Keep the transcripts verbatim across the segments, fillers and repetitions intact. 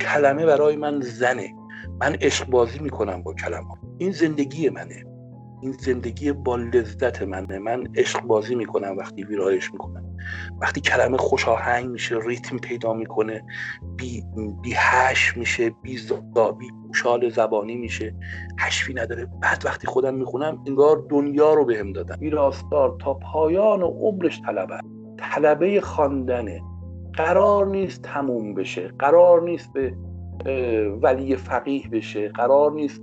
کلمه برای من زنه، من عشق بازی میکنم با کلمه. این زندگی منه، این زندگی با لذت منه. من عشق بازی میکنم وقتی ویرایش میکنم، وقتی کلمه خوش آهنگ میشه، ریتم پیدا میکنه، بی بی هش میشه، بی زابی گوشال زبانی میشه، حشوی نداره. بعد وقتی خودم میخونم انگار دنیا رو بهم دادن. میراستار تا پایان و عمرش طلبه، طلبه خواندنه. قرار نیست تموم بشه، قرار نیست به ولی فقیه بشه، قرار نیست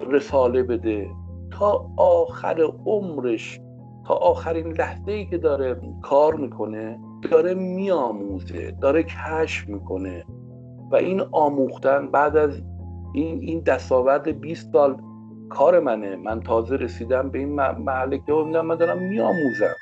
رساله بده. تا آخر عمرش، تا آخرین لحظه‌ای که داره کار میکنه، داره میاموزه، داره کشف میکنه. و این آموختن بعد از این این دستاورد بیست سال کار منه. من تازه رسیدم به این محله که میدونم من دارم میاموزم.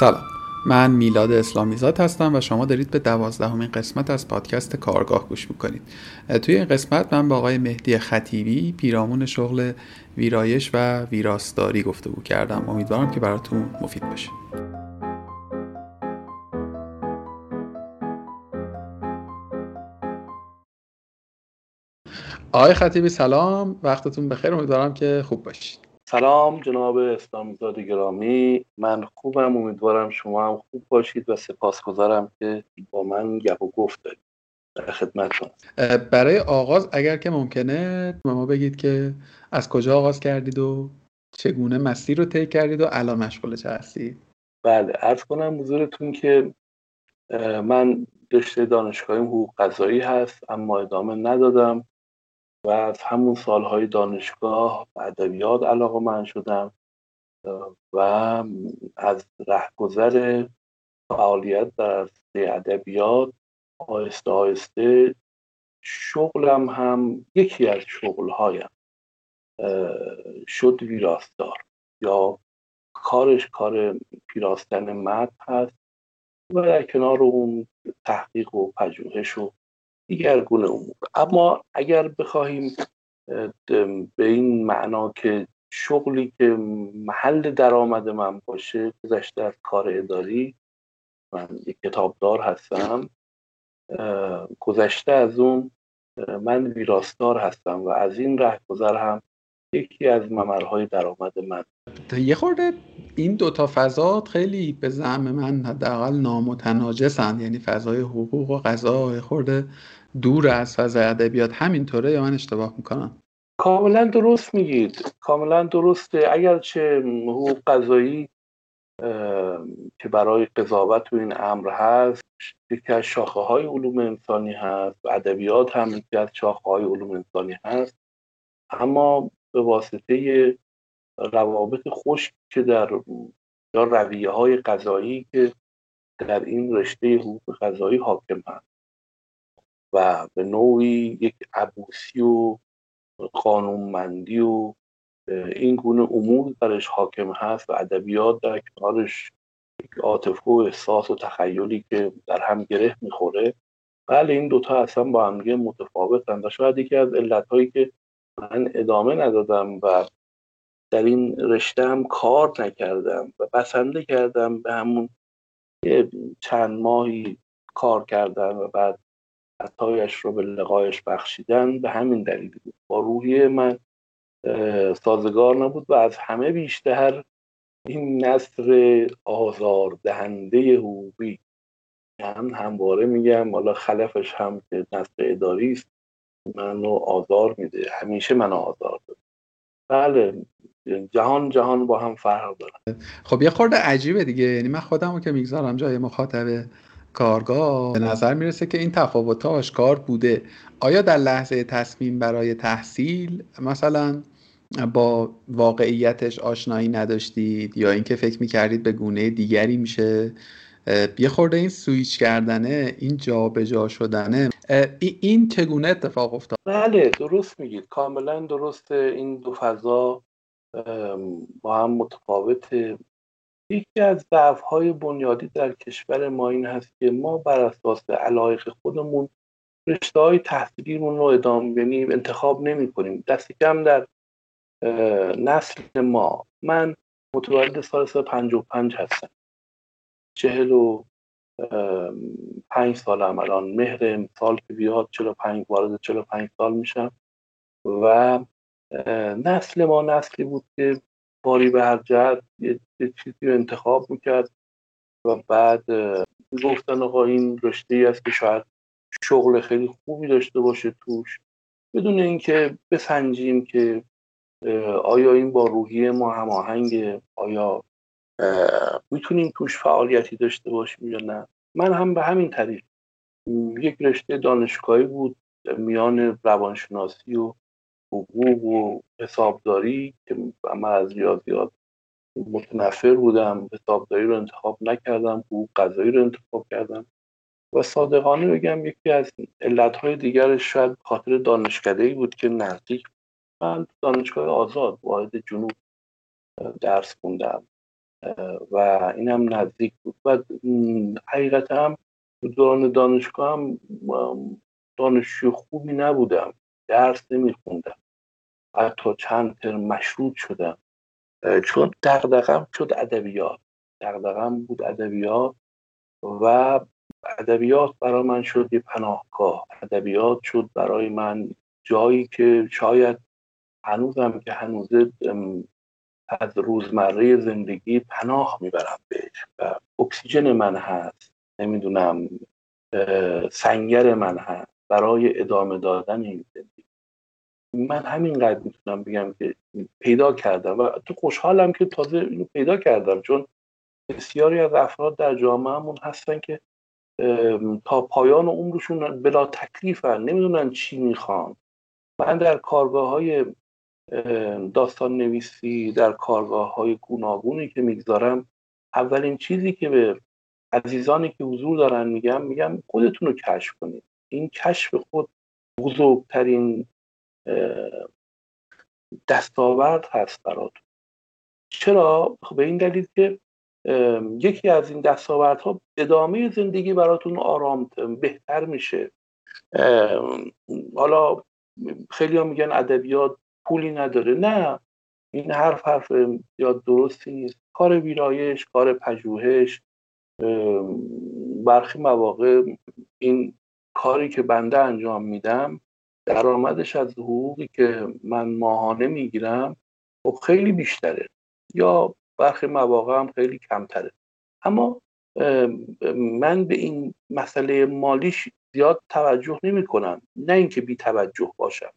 سلام، من میلاد اسلامیزاد هستم و شما دارید به دوازدهمین قسمت از پادکست کارگاه گوش میکنید. توی این قسمت من با آقای مهدی خطیبی، پیرامون شغل ویرایش و ویراستاری گفتگو کردم. امیدوارم که براتون مفید باشه. آقای خطیبی سلام، وقتتون بخیر، امیدوارم که خوب باشید. سلام جناب اسلامیزاد گرامی، من خوبم، امیدوارم شما هم خوب باشید و سپاسگزارم که با من گپ و گفت دارید. در خدمتتون. برای آغاز اگر که ممکنه به ما بگید که از کجا آغاز کردید و چگونه مسیر رو طی کردید و الان مشغول چه هستید؟ بله، عرض کنم حضورتون که من رشته دانشگاهی حقوق قضایی هست، اما ادامه ندادم و از همون سالهای دانشگاه به ادبیات علاقه‌مند شدم و از رهگذر فعالیت در سطح ادبیات آهسته آهسته شغلم هم، یکی از شغلهایم شد ویراستار، یا کارش کار پیراستن متن هست و در کنار اون تحقیق و پژوهش و دیگر گونه امور. اما اگر بخواهیم به این معنا که شغلی که محل درآمد من باشه، گذشته از کار اداری، من یک کتابدار هستم، گذشته از اون من ویراستار هستم و از این رهگذر هم یکی از ممرهای درآمد من. یه خورده این دوتا فضا خیلی به زعم من حداقل نامتناجسن، یعنی فضای حقوق و قضا خورده دور از فضای ادبیات. همینطوره یا من اشتباه میکنم؟ کاملا درست میگید، کاملا درسته. اگرچه حقوق قضایی که برای قضاوت تو این امر هست یکی از شاخه های علوم انسانی هست و ادبیات هم یکی از شاخه های علوم انسانی هست، اما به واسطه روابط خشک که در یا رویه های قضایی که در این رشته حقوق قضایی حاکم هست و به نوعی یک عبوسی و قانونمندی و این گونه امور درش حاکم هست و ادبیات در کنارش یک عاطفه و احساس و تخیلی که در هم گره میخوره. بله، این دوتا اصلا با هم دیگه متفاوتن و شاید یکی از علتهایی که من ادامه ندادم و در این رشته هم کار نکردم و بسنده کردم به همون چند ماهی کار کردم و بعد عطایش رو به لقایش بخشیدن، به همین دلیل بود. با روحیه من سازگار نبود و از همه بیشتر این نثر آزاردهنده حقوقی هم همواره میگم، حالا خلفش هم که نثر اداری است، منو آزار میده، همیشه منو آزار داده. بله، جهان جهان با هم فرق داره. خب یه خورده عجیبه دیگه، یعنی من خودم رو که میگذارم جای مخاطب کارگاه به نظر میرسه که این تفاوت ها آشکار بوده. آیا در لحظه تصمیم برای تحصیل مثلا با واقعیتش آشنایی نداشتید یا اینکه فکر میکردید به گونه دیگری میشه؟ یه خورده این سویچ کردنه، این جا به جا شدنه، این چگونه اتفاق افتاد؟ بله درست میگید، کاملا درسته. این دو فضا با هم متفاوته یکی از ضعف‌های بنیادی در کشور ما این هست که ما بر اساس علایق خودمون رشته‌های تحصیلیمون رو ادامه بدیم، انتخاب نمی‌کنیم. دست کم در نسل ما، من متولد سال پنجاه و پنج هستم، چهل و پنج سالم الان، مهر امسال که بیاد چهل و پنج، وارد چهل و پنج سال میشم و نسل ما نسلی بود که باری به هر جهت یه چیزی رو انتخاب میکرد و بعد گفتن آقا این رشته‌ای است که شاید شغل خیلی خوبی داشته باشه توش، بدون اینکه بسنجیم که آیا این با روحیه ما هماهنگه، آیا میتونیم توش فعالیتی داشته باشیم یا نه. من هم به همین طریق، یک رشته دانشگاهی بود میان روانشناسی و حقوق و حسابداری که من از ریاضیات متنفر بودم، حسابداری رو انتخاب نکردم، حقوق قضایی رو انتخاب کردم و صادقانه بگم یکی از علتهای دیگرش شاید خاطر دانشکده‌ای بود که نزدیک بود. من دانشگاه آزاد واحد جنوب درس خوندم و اینم نزدیک بود و حقیقتا هم دوران دانشگاه هم دانشجو خوبی نبودم، درس نمیخوندم، حتی چند ترم مشروط شدم چون دغدغه‌م شد ادبیات، دغدغه‌م بود ادبیات و ادبیات برای من شد یه پناهگاه، ادبیات شد برای من جایی که شاید هنوزم که هنوزه از روزمره زندگی پناه میبرم بهش و اکسیژن من هست، نمیدونم سنگر من هست برای ادامه دادن این زندگی. من همینقدر میتونم بگم که پیدا کردم و تو خوشحالم که تازه اینو پیدا کردم، چون بسیاری از افراد در جامعهمون هستن که تا پایان عمرشون بلا تکلیفن، نمیدونن چی میخوان. من در کارگاه های داستان نویسی، در کارگاه های گوناگونی که میگذارم، اولین چیزی که به عزیزانی که حضور دارن میگم، میگم خودتون رو کشف کنید. این کشف خود بزرگترین دستاورد هست براتون. چرا؟ به این دلیل که یکی از این دستاوردها ادامه زندگی براتون آرام بهتر میشه. حالا خیلی ها میگن ادبیات پولی نداره، نه، این حرف حرف یا درستی نیست. کار ویرایش، کار پژوهش، برخی مواقع این کاری که بنده انجام میدم درآمدش از حقوقی که من ماهانه میگیرم خب خیلی بیشتره یا برخی مواقع هم خیلی کمتره، اما من به این مسئله مالیش زیاد توجه نمی کنم. نه اینکه بی توجه باشم،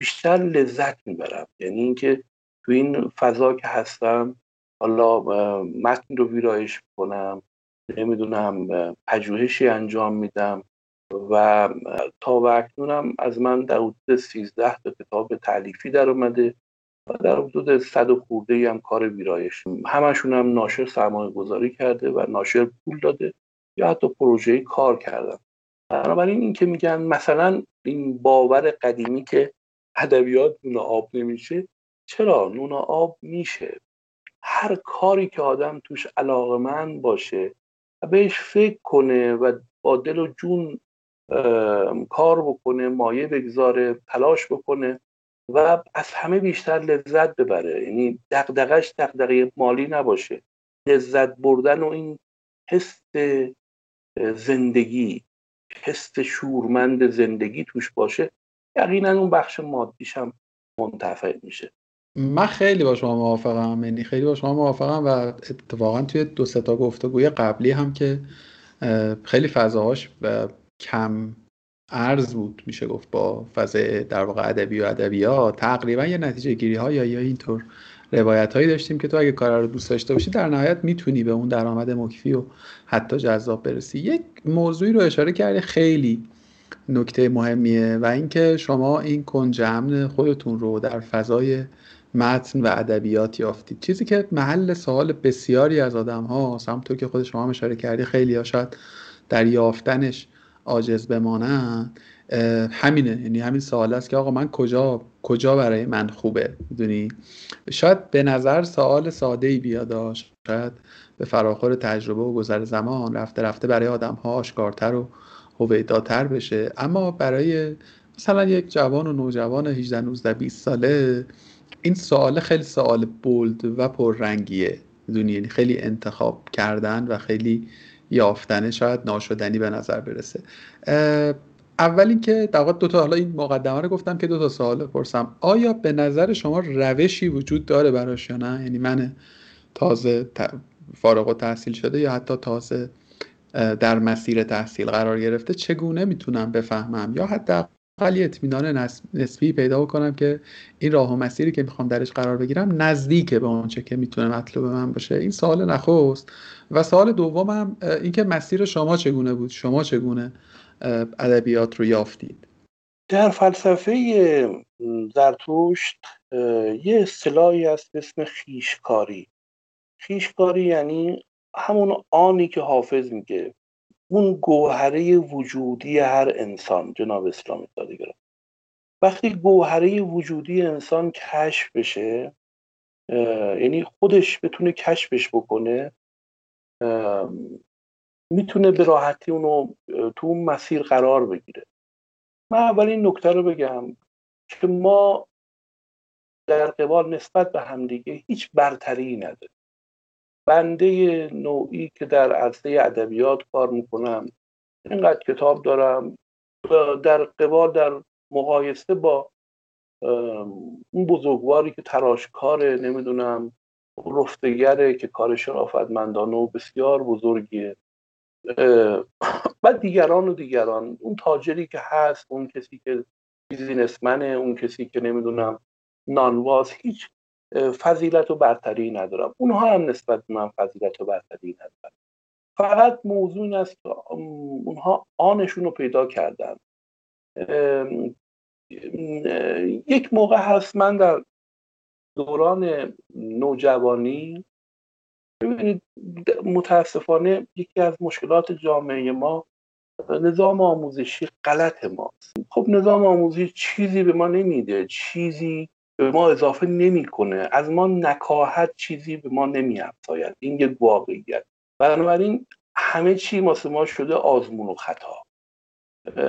بیشتر لذت میبرم، یعنی اینکه تو این فضا که هستم، حالا متن رو ویرایش کنم، نمیدونم پژوهشی انجام میدم و تا و اکنونم از من در حدود سیزده تا کتاب تالیفی در اومده و در حدود صد و خورده‌ای هم کار ویرایش، همشون هم ناشر سرمایه گذاری کرده و ناشر پول داده یا حتی پروژه‌ای کار کردم. بنابراین این که میگن مثلا این باور قدیمی که ادبیات نون آب نمیشه، چرا؟ نون آب میشه. هر کاری که آدم توش علاقه‌مند باشه و بهش فکر کنه و با دل و جون کار بکنه، مایه بگذاره، تلاش بکنه و از همه بیشتر لذت ببره، یعنی دغدغش دغدغه مالی نباشه، لذت بردن و این حس زندگی، حس شورمند زندگی توش باشه، یقینا اون بخش مادیش هم منتفع میشه. من خیلی با شما موافقم، یعنی خیلی با شما موافقم و اتفاقا توی دو سه تا گفتگوی قبلی هم که خیلی فضاهاش و کم ارز بود میشه گفت با فضای در واقع ادبی و ادبیات، تقریبا یه نتیجه گیری ها یا یا اینطور روایت هایی داشتیم که تو اگه کار رو دوست داشته باشی در نهایت میتونی به اون درآمد مکفی و حتی جذاب برسی. یک موضوعی رو اشاره کرده خیلی نکته مهمیه و اینکه شما این کنج امن خودتون رو در فضای متن و ادبیات یافتید، چیزی که محل سوال بسیاری از آدم‌ها همونطور که خود شما اشاره کردی خیلی ها شاید در یافتنش عاجز بمانند. همینه، یعنی همین سوال است که آقا من کجا کجا برای من خوبه، میدونی؟ شاید به نظر سوال ساده‌ای بیاد، شاید به فراخور تجربه و گذر زمان رفته رفته برای آدم‌ها آشکارتر و هویداتر بشه، اما برای مثلا یک جوان و نوجوان هجده نوزده بیست ساله این سوال خیلی سوال بولد و پررنگیه، میدونی؟ یعنی خیلی انتخاب کردن و خیلی یافتنه شاید ناشدنی به نظر برسه. اول این که در واقع دو تا، حالا این مقدمه رو گفتم که دو تا سوال پرسم، آیا به نظر شما روشی وجود داره براش یا نه؟ یعنی من تازه فارغ التحصیل شده یا حتی تازه در مسیر تحصیل قرار گرفته چگونه میتونم بفهمم یا حداقل اطمینان نسبی پیدا بکنم که این راه و مسیری که میخوام درش قرار بگیرم نزدیکه به اونچه که میتونه مطلوب من باشه؟ این سوال نخست. و سوال دومم این که مسیر شما چگونه بود، شما چگونه ادبیات رو یافتید؟ در فلسفه زرتشت یه اصطلاحی هست به اسم خویشکاری. خویشکاری یعنی همون آنی که حافظ میگه اون گوهره وجودی هر انسان، جناب اسلامیزاد گرامی، وقتی گوهره وجودی انسان کشف بشه، یعنی خودش بتونه کشفش بکنه، میتونه به راحتی اونو تو اون مسیر قرار بگیره. من اول این نکته رو بگم که ما در قبال نسبت به همدیگه هیچ برتری نداریم. بنده نوعی که در عرصه ادبیات کار میکنم، اینقدر کتاب دارم، در قبال در مقایسه با اون بزرگواری که تراشکاره، نمیدونم رفتگره که کار شرافتمندانه و بسیار بزرگیه، و دیگران و دیگران، اون تاجری که هست، اون کسی که بیزینسمنه، اون کسی که نمیدونم نانواز، هیچ فضیلت و برتری ندارم. اونها هم نسبت من فضیلت و برتری ندارم. فقط موضوع این است که اونها آنشون رو پیدا کردن. یک موقع هست من در دوران نوجوانی، ببینید متاسفانه یکی از مشکلات جامعه ما نظام آموزشی غلط ماست. خب نظام آموزشی چیزی به ما نمیده، چیزی به ما اضافه نمیکنه، از ما نکاهت چیزی به ما نمیافزاید، این یک واقعیت. بنابراین همه چی واسه ما شده آزمون و خطا.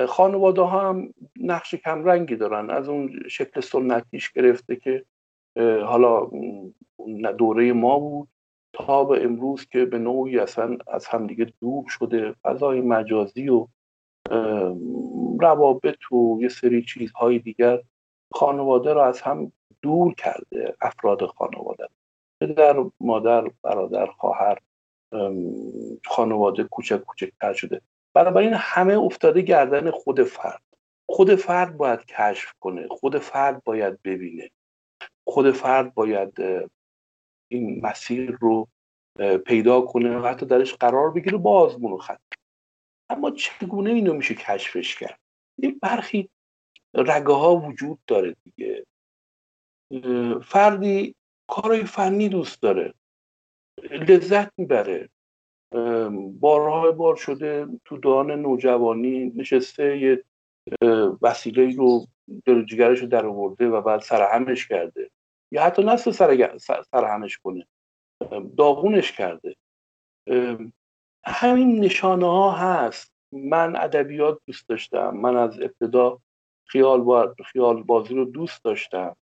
خانواده ها هم نقش کمرنگی دارن، از اون شکل سنتیش گرفته که حالا دوره ما بود تا به امروز که به نوعی اصلا از همدیگه دور شده، فضای مجازی و روابط و یه سری چیزهای دیگر خانواده را از هم دور کرده. افراد خانواده، پدر، مادر، برادر، خواهر، خانواده کوچک کوچکتر شده. بنابراین همه افتاده گردن خود فرد. خود فرد باید کشف کنه، خود فرد باید ببینه، خود فرد باید این مسیر رو پیدا کنه و حتی درش قرار بگیره با آزمون و خطا. اما چگونه اینو میشه کشفش کرد؟ یه برخی رگه ها وجود داره دیگه. فردی کارهای فنی دوست داره، لذت میبره، بارها بار شده تو دوران نوجوانی نشسته یه وسیله رو دل جگرش رو در آورده و بعد سرهمش کرده، یا حتی نسل سر سرهمش کنه، داغونش کرده. همین نشانه ها هست. من ادبیات دوست داشتم، من از ابتدا خیال, با... خیال بازی رو دوست داشتم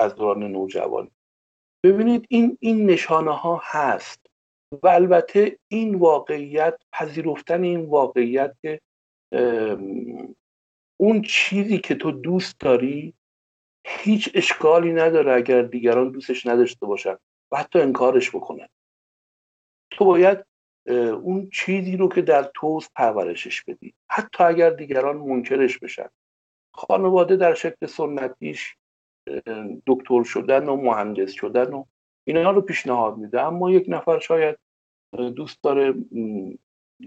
از دوران نوجوانی. ببینید این این نشانه ها هست و البته این واقعیت، پذیرفتن این واقعیت که اون چیزی که تو دوست داری هیچ اشکالی نداره اگر دیگران دوستش نداشته باشن و حتی انکارش بکنن. تو باید اون چیزی رو که در توست پرورشش بدی، حتی اگر دیگران منکرش بشن. خانواده در شکل سنتیش دکتر شدن و مهندس شدن و اینا رو پیشنهاد میده، اما یک نفر شاید دوست داره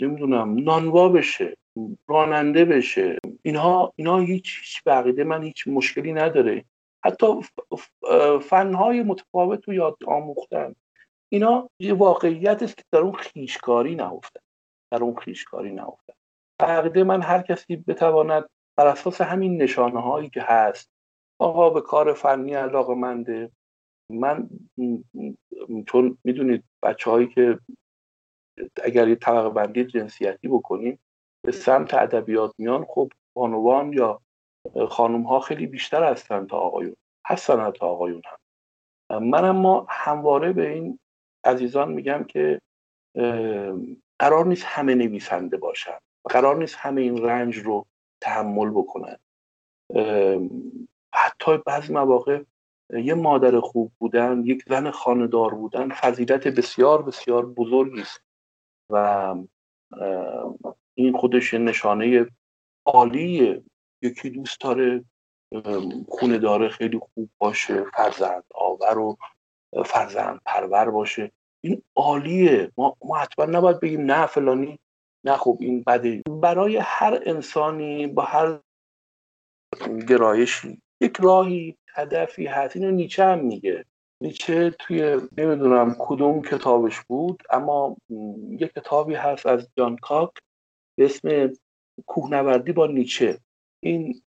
نمیدونم نانوا بشه، راننده بشه. اینها اینا هیچ هیچ عقیده من هیچ مشکلی نداره. حتی فنهای متفاوت رو یاد آموختن. اینا یه واقعیت است که در اون خویشکاری نهفته، در اون خویشکاری نهفته. عقیده من هر کسی بتواند بر اساس همین نشانه‌هایی که هست، آقا به کار فنی علاقه‌منده، من چون میدونید بچه‌هایی که اگر یه طبقه بندی جنسیتی بکنیم به سمت ادبیات میان، خب بانوان یا خانم‌ها خیلی بیشتر هستن تا آقایون، هستن تا آقایون هم. من اما همواره به این عزیزان میگم که قرار نیست همه نویسنده باشن، قرار نیست همه این رنج رو تحمل بکنن. حتی بعضی مواقع یه مادر خوب بودن، یک زن خانه‌دار بودن فضیلت بسیار بسیار بزرگی است و این خودش نشانه عالیه. یکی دوست داره خونه داره خیلی خوب باشه، فرزند آور و فرزند پرور باشه، این عالیه. ما, ما حتما نباید بگیم نه فلانی نه خب این بده. برای هر انسانی با هر گرایشی یک راهی هدفی هست. اینو نیچه هم میگه. نیچه توی نمیدونم کدوم کتابش بود، اما یک کتابی هست از جان کاپر به اسم کوهنوردی با نیچه. این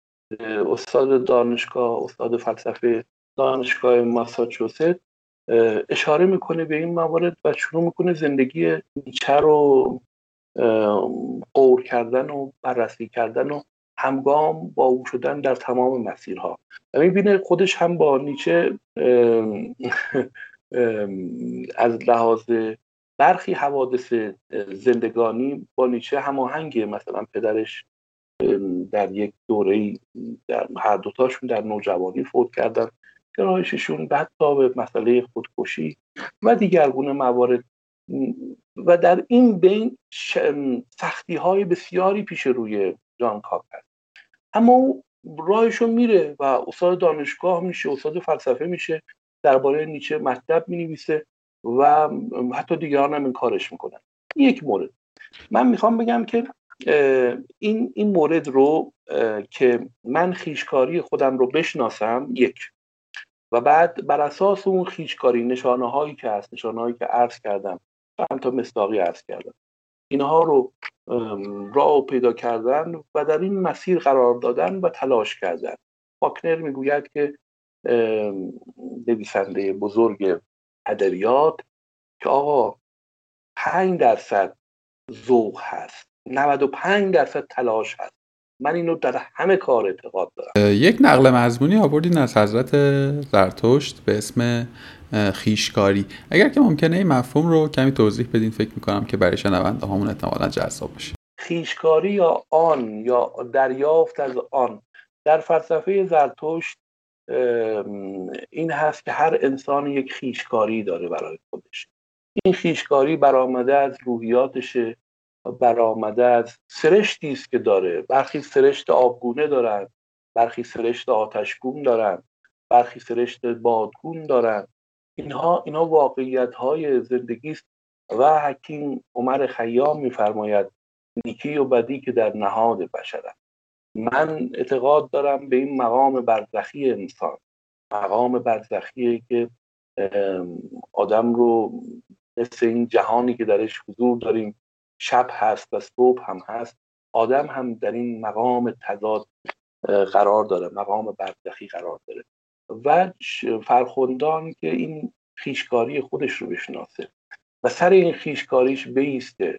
استاد دانشگاه، استاد فلسفه دانشگاه ماساچوست اشاره میکنه به این موارد و شروع میکنه زندگی نیچه رو قور کردن و بررسی کردن و همگام با او شدن در تمام مسیرها. میبینه خودش هم با نیچه از لحاظ برخی حوادث زندگانی با نیچه هماهنگه. مثلا پدرش در یک دوره‌ای، در هر دوتاشون در نوجوانی فوت کردن، گرایششون بعد تا به مسئله خودکشی و دیگرگونه موارد و در این بین سختی‌های بسیاری پیش روی جان کاپر. اما او راهشو میره و استاد دانشگاه میشه، استاد فلسفه میشه، درباره نیچه مطلب مینویسه و حتی دیگران هم این کارش میکنن. این یک مورد. من میخوام بگم که این این مورد رو که من خیشکاری خودم رو بشناسم، یک، و بعد بر اساس اون خیشکاری نشانه هایی که هست، نشانه هایی که عرض کردم، چند تا مصداقی عرض کردم، اینها رو راه پیدا کردن و در این مسیر قرار دادن و تلاش کردن. فاکنر میگوید که نویسنده بزرگ ادبیات که آقا پنج درصد ذوق هست، نود و پنج درصد تلاش هست. من اینو در همه کار اعتقاد دارم. یک نقل مضمونی آوردین از حضرت زرتشت به اسم خیشکاری. اگر که ممکنه این مفهوم رو کمی توضیح بدین، فکر میکنم که برای شنونده هامون احتمالاً جذاب باشه. خیشکاری یا آن یا دریافت از آن، در فلسفه زرتشت این هست که هر انسان یک خیشکاری داره برای خودش. این خیشکاری برآمده از روحیاتشه، برآمده از سرشتی است که داره. برخی سرشت آبگونه دارن، برخی سرشت آتشگون دارن، برخی سرشت بادگون دارن. اینها اینا واقعیت‌های زندگی است و حکیم عمر خیام می‌فرماید نیکی و بدی که در نهاد بشر است. من اعتقاد دارم به این مقام برزخی انسان، مقام برزخی که آدم رو مثل این جهانی که درش حضور داریم، شب هست و صبح هم هست، آدم هم در این مقام تضاد قرار داره، مقام برزخی قرار داره و فرخوندان که این خیشکاری خودش رو بشناسه و سر این خیشکاریش بیسته.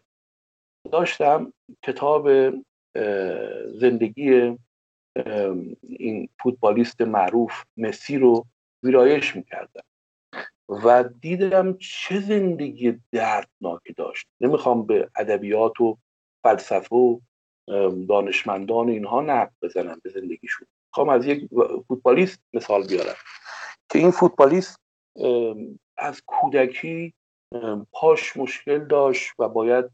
داشتم کتاب زندگی این فوتبالیست معروف مسی رو ویرایش میکردم و دیدم چه زندگی دردناکی داشت. نمیخوام به ادبیات و فلسفه و دانشمندان اینها نقد بزنم به زندگیشون، میخوام از یک فوتبالیست مثال بیارم که این فوتبالیست از کودکی پاش مشکل داشت و باید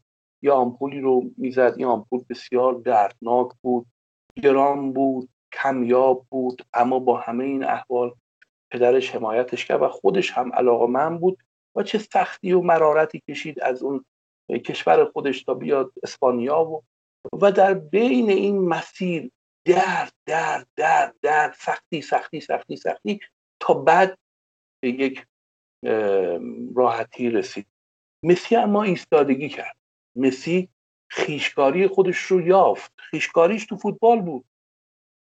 یه آمپولی رو میزد. این آمپول بسیار دردناک بود، گران بود، کمیاب بود، اما با همه این احوال پدرش حمایتش کرد و خودش هم علاقه‌مند بود و چه سختی و مرارتی کشید از اون کشور خودش تا بیاد اسپانیا و و در بین این مسیر درد درد درد درد سختی سختی سختی سختی تا بعد به یک راحتی رسید. مسی اما ایستادگی کرد. مسی خیشکاری خودش رو یافت. خیشکاریش تو فوتبال بود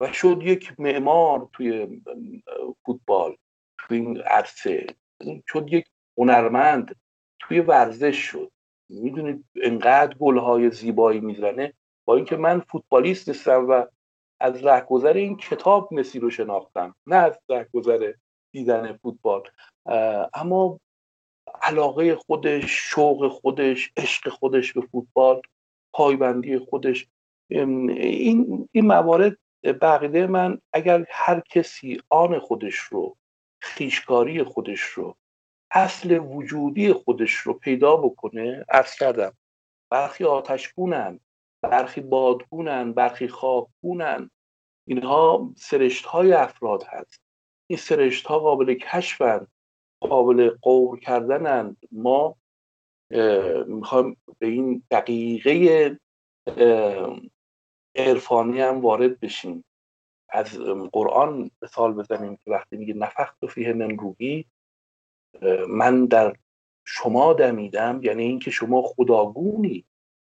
و شد یک معمار توی فوتبال، توی این عرصه شد یک هنرمند، توی ورزش شد. میدونید انقدر گل‌های زیبایی میزنه، با اینکه من فوتبالیست نیستم و از رهگذر این کتاب مسی رو شناختم، نه از رهگذر دیدن فوتبال، اما علاقه خودش، شوق خودش، عشق خودش به فوتبال، پایبندی خودش، این این موارد بقیده من، اگر هر کسی آن خودش رو، خیشکاری خودش رو، اصل وجودی خودش رو پیدا بکنه. عرض کردم برخی آتشگونن، برخی بادگونن، برخی خاکگونن. اینها سرشت‌های افراد هست. این سرشت‌ها قابل کشفن، قابل قور کردنن. ما میخوایم به این دقیقه عرفانی هم وارد بشیم. از قرآن مثال بزنیم که وقتی میگه نفخت فیه من روحی، من در شما دمیدم، یعنی اینکه شما خداگونی،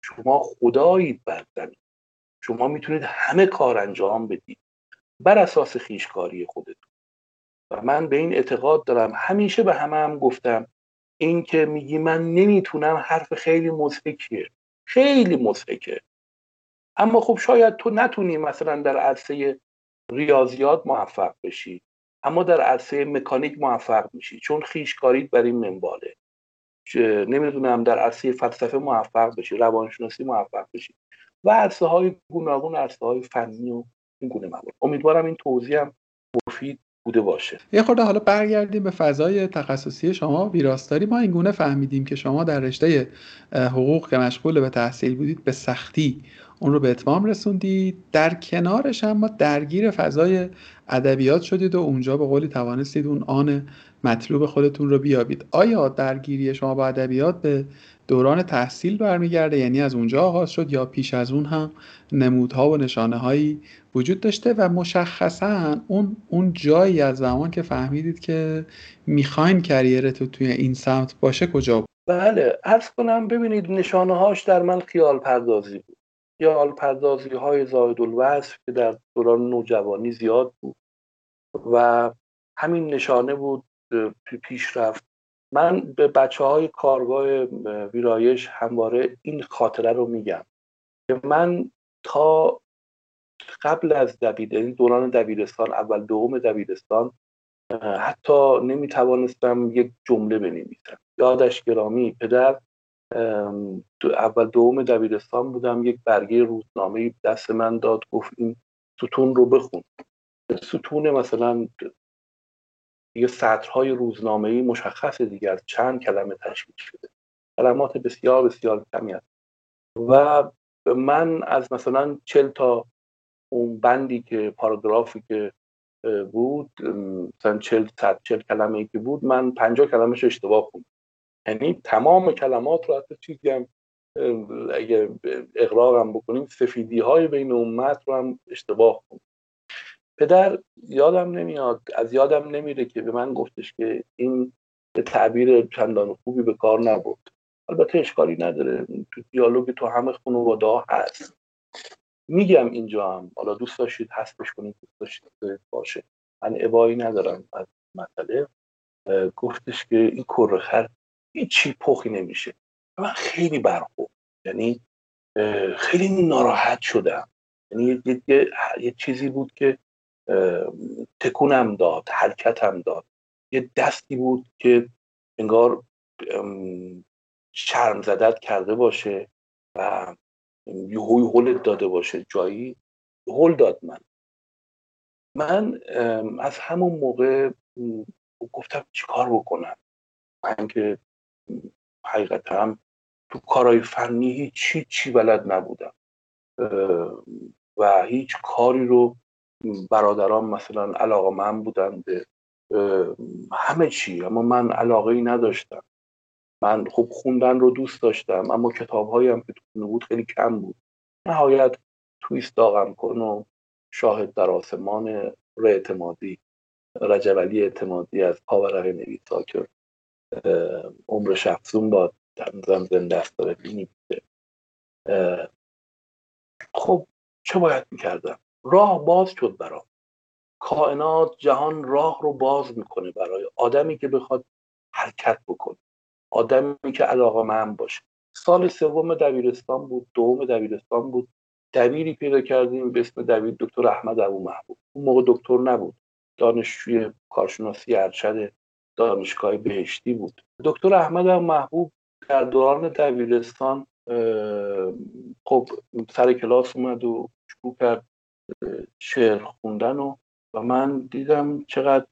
شما خدایید بر زمین، شما میتونید همه کار انجام بدید بر اساس خویشکاری خودتون. و من به این اعتقاد دارم، همیشه به همه هم گفتم، این که میگی من نمیتونم، حرف خیلی مضحکیه، خیلی مضحکه، اما خب شاید تو نتونی مثلا در عرصه ریاضیات موفق بشی، اما در عرصه مکانیک موفق میشی چون خویشکاریت بر این منباله. نمیدونم در عرصه فلسفه موفق بشی، روانشناسی موفق بشی و عرصه های گوناگون، عرصه های فنی و این گونه موارد. امیدوارم این توضیح هم مفید بوده باشه. یه خورده حالا برگردیم به فضای تخصصی شما، ویراستاری. ما این گونه فهمیدیم که شما در رشته حقوق که مشغول به تحصیل بودید به سختی اون رو به اتمام رسوندید، در کنارش هم ما درگیر فضای ادبیات شدید و اونجا به قولی توانستید اون آن مطلوب خودتون رو بیابید. آیا درگیری شما با ادبیات به دوران تحصیل برمیگرده، یعنی از اونجا آغاز شد، یا پیش از اون هم نمودها و نشانه‌هایی وجود داشته؟ و مشخصاً اون اون جایی از زمان که فهمیدید که میخواین کریرتون توی این سمت باشه کجا بود؟ بله، عرض کنم ببینید نشانه‌هاش در من خیال پردازی بود. خیال پردازی های زایدالوصف که در دوران نوجوانی زیاد بود و همین نشانه بود پیش رفت. من به بچه های کارگاه ویرایش همواره این خاطره رو میگم که من تا قبل از دبیرستان، دوران دبیرستان، اول دوم دبیرستان، حتی نمیتوانستم یک جمله بنویسم. یادش گرامی پدر، اول دوم دبیرستان بودم، یک برگه روزنامه دست من داد، گفت این ستون رو بخون. ستون مثلا یه سطرهای روزنامه‌ای مشخص دیگه از چند کلمه تشکیل شده، کلمات بسیار بسیار کمی هست. و من از مثلا چل تا اون بندی که پاراگرافی که بود، مثلا چل صد چل کلمه‌ای که بود، من پنجاه کلمه‌ش اشتباه خوندم. یعنی تمام کلمات رو، حتی چیزی هم اگه اقرار هم بکنیم، سفیدی های بین امت رو هم اشتباه کنیم. پدر یادم نمیاد، از یادم نمیره که به من گفتش که این تعبیر چندان خوبی به کار نبود. البته اشکالی نداره، تو دیالوگ تو همه خانواده ها هست. میگم اینجا هم حالا دوست داشتید حذفش کنید، دوست داشتید باشه، من ابایی ندارم از مسئله. گفتش که این کرخر هیچی پخی نمیشه. من خیلی برخورد، یعنی خیلی ناراحت شدم، یعنی یه, یه،, یه چیزی بود که تکونم داد، حرکتم داد، یه دستی بود که انگار شرم زدت کرده باشه و یه هوی هولت داده باشه، جایی هول داد. من من از همون موقع گفتم چی کار بکنم، من که حقیقتا هم تو کارهای فنی هیچی چی بلد نبودم و هیچ کاری رو، برادران مثلا علاقه من بودن به همه چی، اما من علاقه ای نداشتم. من خب خوندن رو دوست داشتم، اما کتابهایی هم که تو بود خیلی کم بود. نهایت تویست داغم کن و شاهد در آسمان اعتمادی، رجب علی اعتمادی از پاورق نویسا که عمر شخصون با زنده است داره بینی بیده، خب چه باید میکردم؟ راه باز شد برام. کائنات، جهان راه رو باز میکنه برای آدمی که بخواد حرکت بکنه، آدمی که علاقه‌مند باشه. سال سوم دبیرستان بود، دوم دبیرستان بود، دبیری پیدا کردیم به اسم دبیر دکتر احمد عبو محبوب. اون موقع دکتر نبود، دانشجوی کارشناسی ارشد دانشگاه بهشتی بود. دکتر احمد عبو محبوب در دوران دبیرستان خب سر کلاس اومد و شروع کرد شعر خوندن و و من دیدم چقدر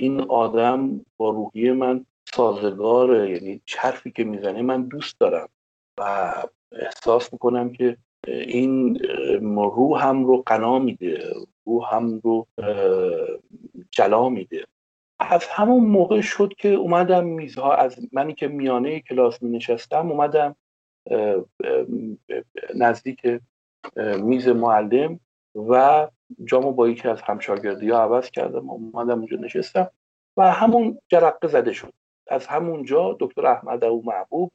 این آدم با روحیه من سازگاره، یعنی چرفی که میزنه من دوست دارم و احساس میکنم که این روحم رو قنا میده، روحم رو جلا میده. از همون موقع شد که اومدم میزها، از منی که میانه کلاس مینشستم اومدم نزدیک میز معلم و جامو با یکی از همشاگردی ها عوض کردم، اومدم اونجا نشستم و همون جرقه زده شد. از همونجا دکتر احمد عبو محبوب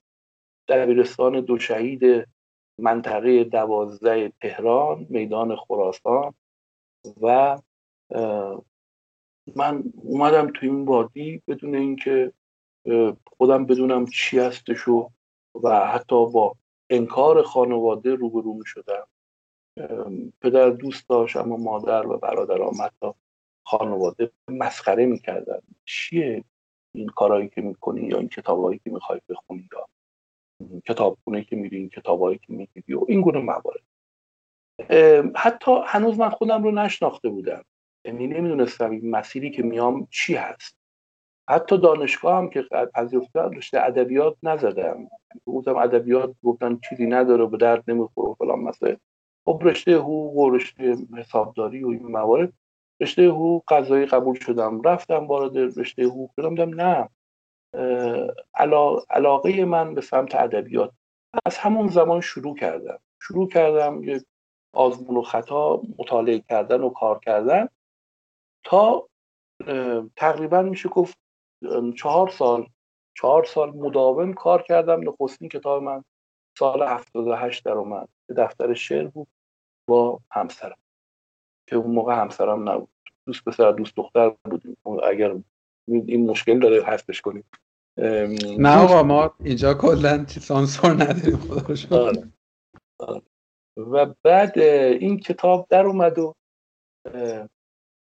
دبیرستان دو شهید منطقه دوازده تهران، میدان خراسان، و من اومدم تو این وادی بدون اینکه خودم بدونم چی هستشو و حتی با انکار خانواده روبرو می شدم. پدر دوست داشت اما مادر و برادرام حتی خانواده مسخره می کردن. چیه این کارهایی که می کنی یا این کتابهایی که می خواهی بخونی یا کتابخونه که میری، این کتابهایی که میگیری و این گونه موارد. حتی هنوز من خودم رو نشناخته بودم، یعنی نمیدونستم این مسیری که میام چی هست. حتی دانشگاه هم که پذیرفتم رشته ادبیات نزدم، گفتم ادبیات، گفتن چیزی نداره، به درد نمیخوره فلان مسائل. خب رشته حقوق و رشته حسابداری و این موارد، رشته حقوق قضایی قبول شدم، رفتم وارد رشته حقوق شدم، دیدم نه، علاقه من به سمت ادبیات. از همون زمان شروع کردم شروع کردم یه آزمون و خطا مطالعه کردن و کار کردن تا تقریبا میشه گفت چهار سال چهار سال مداوم کار کردم. نخستین کتاب من سال هفتاد و هشت در اومد که دفتر شعر بود با همسرم، که اون موقع همسرم نبود، دوست پسر دوست دختر بودیم. اگر این مشکل داره حذفش کنیم. نه آقا، ما اینجا کلا سانسور نداریم، خدا رو شکر. آره. آره. و بعد این کتاب در اومد و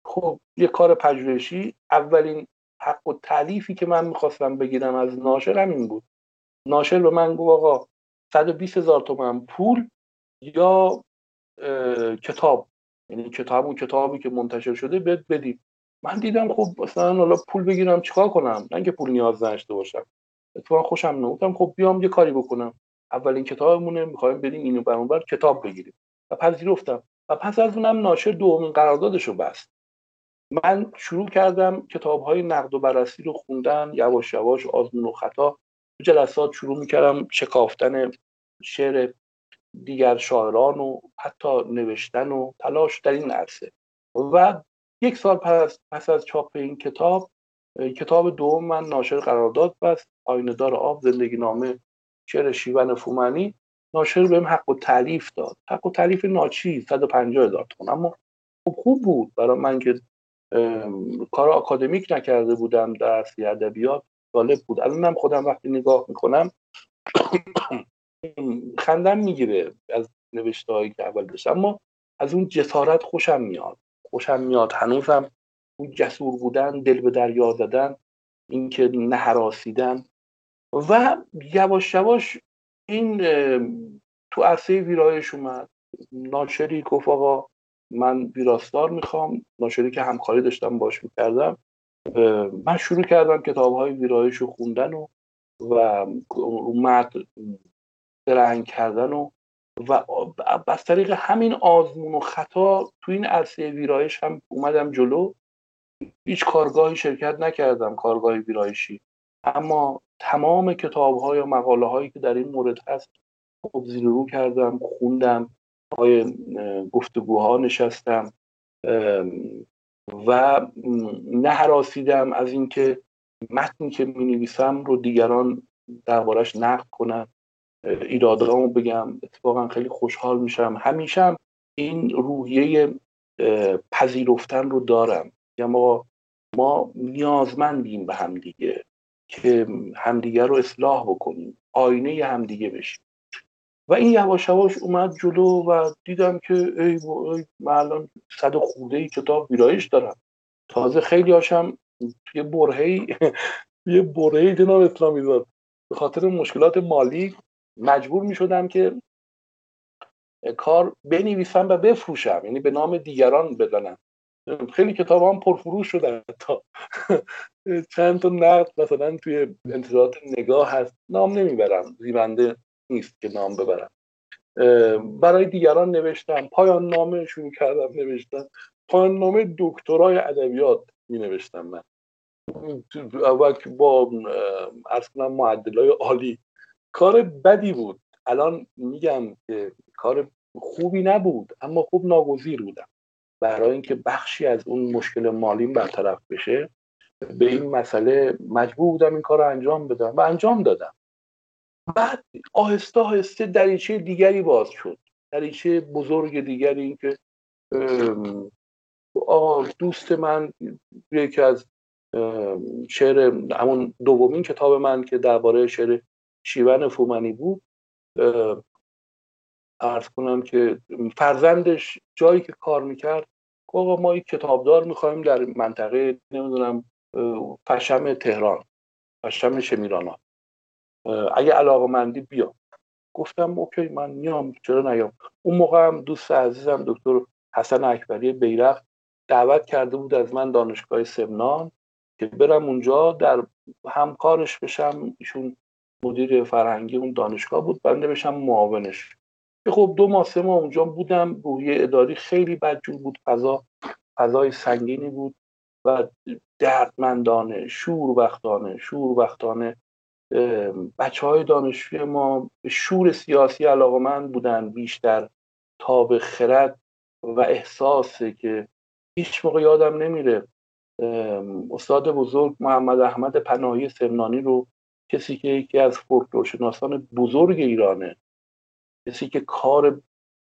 خب یه کار پژوهشی. اولین حق و تألیفی که من میخواستم بگیرم از ناشر همین بود. ناشر به من گفت آقا صد و بیست هزار تومان پول یا کتاب، یعنی کتاب اون کتابی که منتشر شده بد بدید. من دیدم خب مثلا حالا پول بگیرم چیکار کنم، نه که پول نیاز داشته باشم، اتفاقا خوشم نمیاد. خب بیام یه کاری بکنم، اولین کتابمونه، میخوایم بریم اینو بر اون بر کتاب بگیریم. و پذیرفتم و پس از اونم ناشر دومین قراردادشو بست. من شروع کردم کتاب‌های نقد و بررسی رو خوندن، یواش یواش آزمون و خطا، جلسات شروع میکردم شکافتن شعر دیگر شاعران و حتی نوشتن و تلاش در این عرصه. و یک سال پس, پس از چاپ این کتاب، کتاب دوم من ناشر قرارداد بست، آینه‌دار آب، زندگی نامه شعر شیوان فومانی. ناشر بهم حق و تألیف داد، حق و تألیف ناچیز صد و پنجاه هزار تومان، اما خوب, خوب بود برای من که کار آکادمیک نکرده بودم در اصل ادبیات، جالب بود. الانم خودم وقتی نگاه میکنم خندم میگیره از نوشته‌هایی که اول داشتم، اما از اون جسارت خوشم میاد خوشم میاد هنوزم اون جسور بودن، دل به دریا زدن، اینکه نه هراسیدن. و یواش یواش این تو عرصه ویرایش اومد. ناشری گفت آقا من ویراستار میخوام. ناشری که همکاری داشتم باش میکردم، من شروع کردم کتاب‌های ویرایش رو خوندن و و متن درنگ کردن و و از طریق همین آزمون و خطا تو این عرصه ویرایش هم اومدم جلو. هیچ کارگاهی شرکت نکردم، کارگاه ویرایشی، اما تمام کتاب‌ها یا مقاله‌هایی که در این مورد هست خب زیر رو کردم، خوندم، پای گفتگوها نشستم و نه هراسیدم از اینکه متنی که می‌نویسم رو دیگران دربارش نقد کنن. ایرادامو بگم، اتفاقا خیلی خوشحال میشم. همیشه این روحیه پذیرفتن رو دارم، ما ما نیازمندیم به همدیگه که همدیگه رو اصلاح بکنیم، آینه همدیگه بشیم. و این یواش یواش اومد جلو و دیدم که ای وای من الان صد خورده‌ای کتاب ویرایش دارم. تازه خیلی هاشم توی برهه‌ای توی برهه‌ای جناب اسلامیزاد به خاطر مشکلات مالی مجبور می شدم که کار بنویسم و بفروشم، یعنی به نام دیگران بزنم. خیلی کتابام پرفروش شدن، تا چند تا نقد مثلا توی انتشارات نگاه هست، نام نمیبرم، زیبنده نیست که نام ببرم. برای دیگران نوشتم، پایان نامه شروع کردم نوشتم، پایان نامه دکترای ادبیات می نوشتم من اول با عرض کنم معدلای عالی. کار بدی بود، الان میگم که کار خوبی نبود، اما خوب ناگزیر بودم برای اینکه بخشی از اون مشکل مالیم برطرف بشه، به این مسئله مجبور بودم این کار رو انجام بدم و انجام دادم. بعد آهسته آهسته دریچه دیگری باز شد، دریچه بزرگ دیگری، اینکه دوست من یکی از شعر همون دومین کتاب من که درباره شعر شیوان فومانی بود، عرض کنم که فرزندش جایی که کار میکرد آقا ما یک کتابدار میخوایم در منطقه نمیدونم پشم تهران، پشم شمیران، اگه علاقه‌مندی بیا. گفتم اوکی من میام، چرا نیام. اون موقع هم دوست عزیزم دکتر حسن اکبری بیرخت دعوت کرده بود از من دانشگاه سمنان که برم اونجا در همکارش بشم، ایشون مدیر فرهنگی اون دانشگاه بود، بنده بشم معاونش. خب دو ماه سه ماه اونجا بودم، روحیه اداری خیلی بدجور بود، فضا فضای سنگینی بود و دردمندانه، شوربختانه شوربختانه بچه‌های دانشجوی ما به شور سیاسی علاقه‌مند بودن بیشتر تا به خرد و احساسه که هیچ موقع یادم نمیره استاد بزرگ محمد احمد پناهی سمنانی رو، کسی که یکی از فولکلورشناسان بزرگ ایرانه، کسی که کار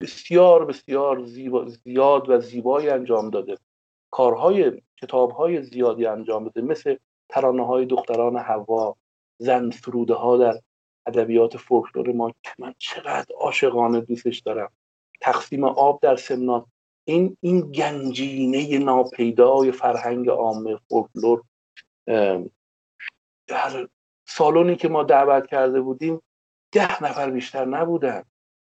بسیار بسیار زیبا، زیاد و زیبایی انجام داده، کارهای کتابهای زیادی انجام داده، مثل ترانه‌های دختران هوا، زن سروده ها در ادبیات فولکلور ما که من چقدر عاشقانه دوستش دارم، تقسیم آب در سمنان، این این گنجینه ناپیدای فرهنگ عامه فولکلور. در سالونی که ما دعوت کرده بودیم ده نفر بیشتر نبودن،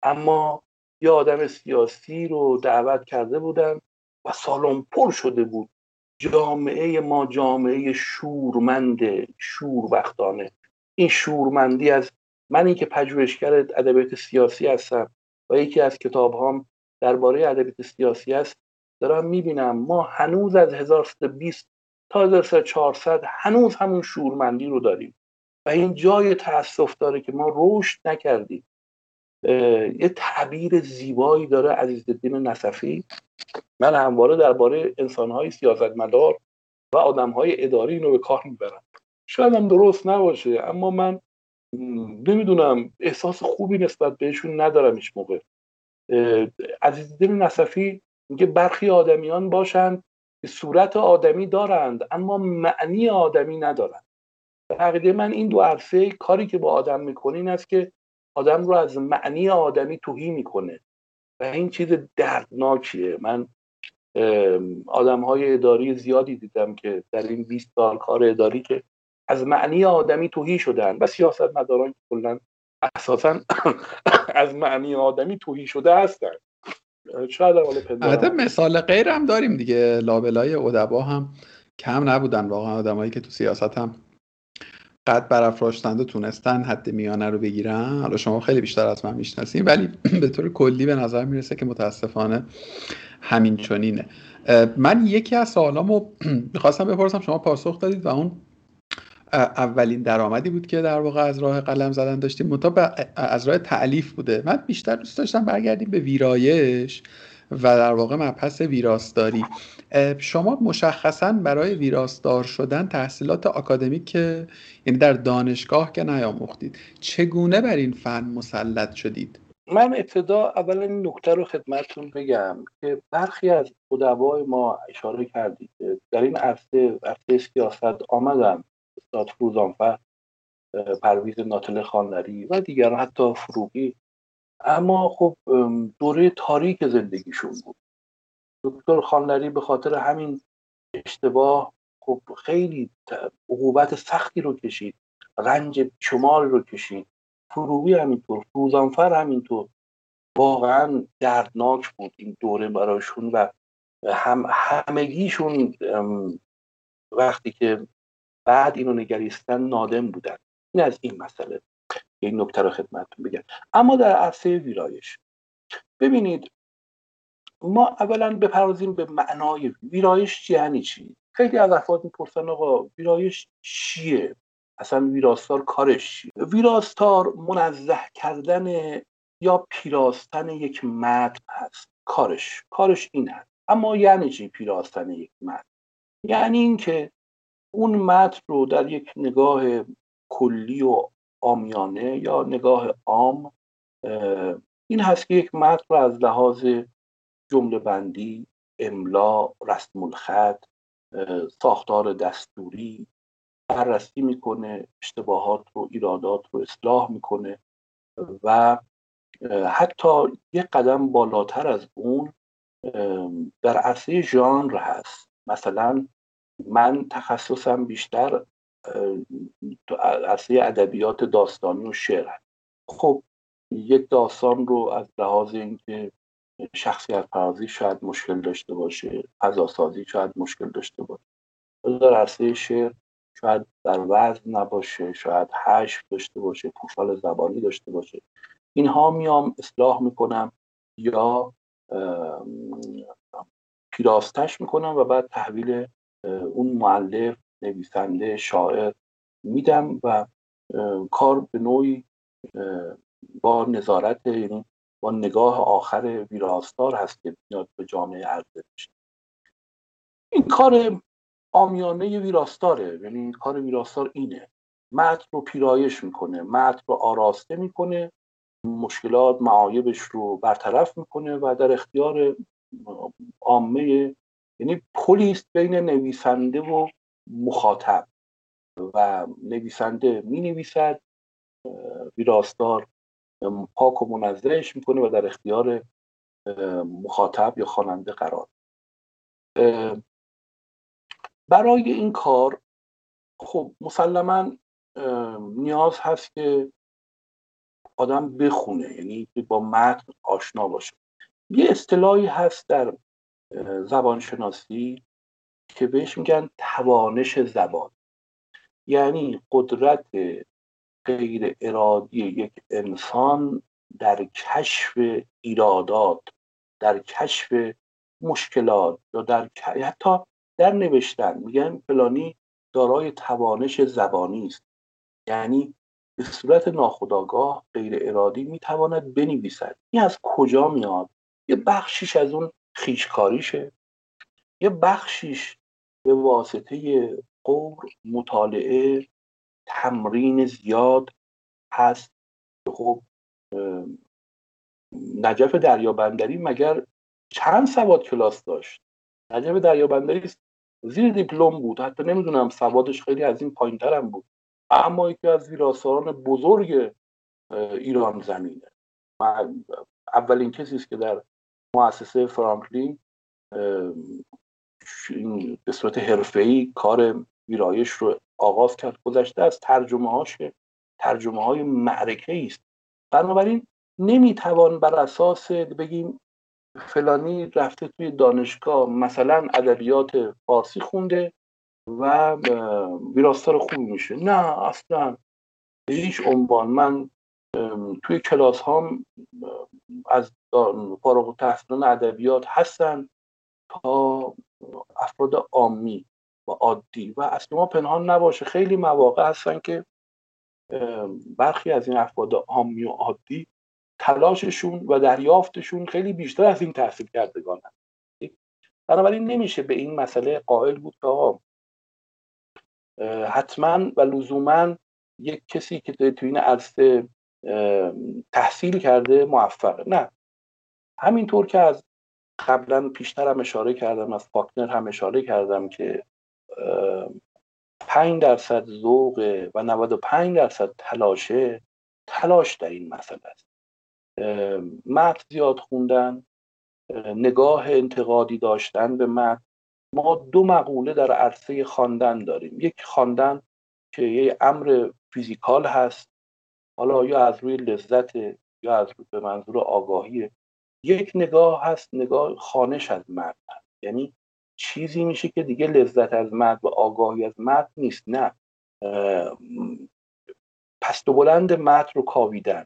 اما یه آدم سیاسی رو دعوت کرده بودن و سالن پر شده بود. جامعه ما جامعه شورمنده، شوربختانه. این شورمندی از من، این که پژوهشگر ادبیات سیاسی هستم و یکی از کتاب‌هام درباره ادبیات سیاسی است، دارم می‌بینم ما هنوز از هزار و سیصد و بیست تا هزار و چهارصد هنوز همون شورمندی رو داریم و این جای تأسف داره که ما رشد نکردیم. یه تعبیر زیبایی داره عزیز الدین نصفی، من همواره درباره انسان‌های سیاستمدار و آدم‌های اداری اینو به کار میبرم، شاید هم درست نباشه اما من نمیدونم احساس خوبی نسبت بهشون ندارم هیچ موقع. عزیز الدین نصفی میگه برخی آدمیان باشند که صورت آدمی دارند اما معنی آدمی ندارند. به عقیده من این دو عرصه کاری که با آدم میکنه این است که آدم رو از معنی آدمی توهی میکنه و این چیز دردناکیه. من آدم‌های اداری زیادی دیدم که در این بیست سال کار اداری که از معنی آدمی توهی شدن و سیاستمداران کلاً اساساً از معنی آدمی توهی شده هستن. شاید البته مثال غیر هم داریم دیگه، لابلای ادبا هم کم نبودن واقعا آدمایی که تو سیاست هم قد برافراشتند و تونستن حد میانه رو بگیرن. حالا شما خیلی بیشتر از من میشناسید ولی به طور کلی به نظر میرسه که متاسفانه همین چنینه. من یکی از سوالامو میخواستم بپرسم، شما پاسخ دادید و اون اولین درآمدی بود که در واقع از راه قلم زدن داشتیم، منتها از راه تألیف بوده. من بیشتر دوست داشتم برگردیم به ویرایش و در واقع مبحث ویراستاری. شما مشخصاً برای ویراستار شدن تحصیلات آکادمیک که یعنی در دانشگاه که نیاموختید، چگونه بر این فن مسلط شدید؟ من ابتدا اولا این نکته رو خدمتتون بگم که برخی از ادبای ما اشاره کردید در این عرصه عرصه سیاست آمدن، استاد فروزانفر، پروز ناتل خانداری و دیگران، حتی فروغی، اما خب دوره تاریک زندگیشون بود. دکتر خانداری به خاطر همین اشتباه خب خیلی عقوبت سختی رو کشید، رنج شمال رو کشید، فروغی همینطور، فروزانفر همینطور. واقعا دردناک بود این دوره برایشون و هم همگیشون وقتی که بعد اینو نگریستن نادم بودن. این از این مسئله، این نکته رو خدمتتون بگم. اما در عرصه ویرایش ببینید، ما اولا بپردازیم به معنای ویرایش یعنی چی. خیلی از افراد میپرسن آقا ویرایش چیه؟ اصلا ویراستار کارش چیه؟ ویراستار منزه کردن یا پیراستن یک متن هست. کارش کارش این هست. اما یعنی چی پیراستن یک متن؟ یعنی اینکه اون متن رو در یک نگاه کلی و عامیانه یا نگاه عام، این هست که یک متن رو از لحاظ جمله بندی، املا، رسم الخط، ساختار دستوری بررسی میکنه، اشتباهات رو، ایرادات رو اصلاح میکنه و حتی یک قدم بالاتر از اون در عرصه ژانر هست. مثلا من تخصصم بیشتر عرصه ادبیات داستانی و شعر هست. خب یک داستان رو از لحاظ اینکه شخصیت پردازی شاید مشکل داشته باشه، فضاسازی شاید مشکل داشته باشه، در عرصه شعر شاید در وزن نباشه، شاید حشف داشته باشه، پوشال زبانی داشته باشه. اینها میام اصلاح میکنم یا پیراستش میکنم و بعد تحویل اون مؤلف، نویسنده، شاعر میدم و کار به نوعی با نظارت، یعنی با نگاه آخر ویراستار هست که میاد به جامعه عرضه میشه. این کار عامیانه ویراستاره، یعنی کار ویراستار اینه، متن رو پیرایش میکنه، متن رو آراسته میکنه، مشکلات، معایبش رو برطرف میکنه و در اختیار عامه، یعنی پلی است بین نویسنده و مخاطب و نویسنده می نویسد، ویراستار پاک و منظرش میکنه و در اختیار مخاطب یا خواننده قرار. برای این کار خب مسلما نیاز هست که آدم بخونه، یعنی با متن آشنا باشه. یه اصطلاحی هست در زبانشناسی که بهش میگن توانش زبان، یعنی قدرت غیر ارادی یک انسان در کشف ایرادات، در کشف مشکلات یا در حتی در نوشتن. میگن فلانی دارای توانش زبانی است، یعنی به صورت ناخودآگاه غیر ارادی میتواند بنویسد. این از کجا میاد؟ یه بخشیش از اون خویشکاریشه، یه بخشیش به واسطه قور، مطالعه، تمرین زیاد هست. خب نجف دریابندری مگر چند سواد کلاس داشت؟ نجف دریابندری زیر دیپلم بود، حتی نمیدونم سوادش خیلی از این پایین‌تر هم بود، اما یکی از ویراستاران بزرگ ایران زمینه. اولین کسی است که در مؤسسه فرانکلین به صورت حرفه‌ای کار ویرایش رو آغاز کرد. گذشته از ترجمه هاش که ترجمه های معرکه‌ای است. بنابراین نمیتوان بر اساس بگیم فلانی رفته توی دانشگاه مثلا ادبیات فارسی خونده و ویراستار خوب میشه. نه اصلا، هیچ عنوان. من توی کلاس هام از فارغ التحصیلان ادبیات هستن تا افراد عامی و عادی و اصلا ما پنهان نباشه، خیلی مواقع هستن که برخی از این افراد عامی و عادی تلاششون و دریافتشون خیلی بیشتر از این تحصیلکردگان هست. بنابراین نمیشه به این مسئله قائل بود که آقا حتما و لزوما یک کسی که توی این عرصه تحصیل کرده موفقه. نه، همینطور که از قبلا پیشتر هم اشاره کردم، از فاکنر هم اشاره کردم که پنج درصد ذوق و نود و پنج درصد تلاشه تلاش در این مسئله است. متن زیاد خوندن، نگاه انتقادی داشتن به متن. ما دو مقوله در عرصه خواندن داریم. یک خواندن که یه امر فیزیکال هست، حالا یا از روی لذت یا از روی به منظور آگاهیه. یک نگاه هست، نگاه خوانش از متن، یعنی چیزی میشه که دیگه لذت از متن و آگاهی از متن نیست، نه پست و بلند متن رو کاویدن.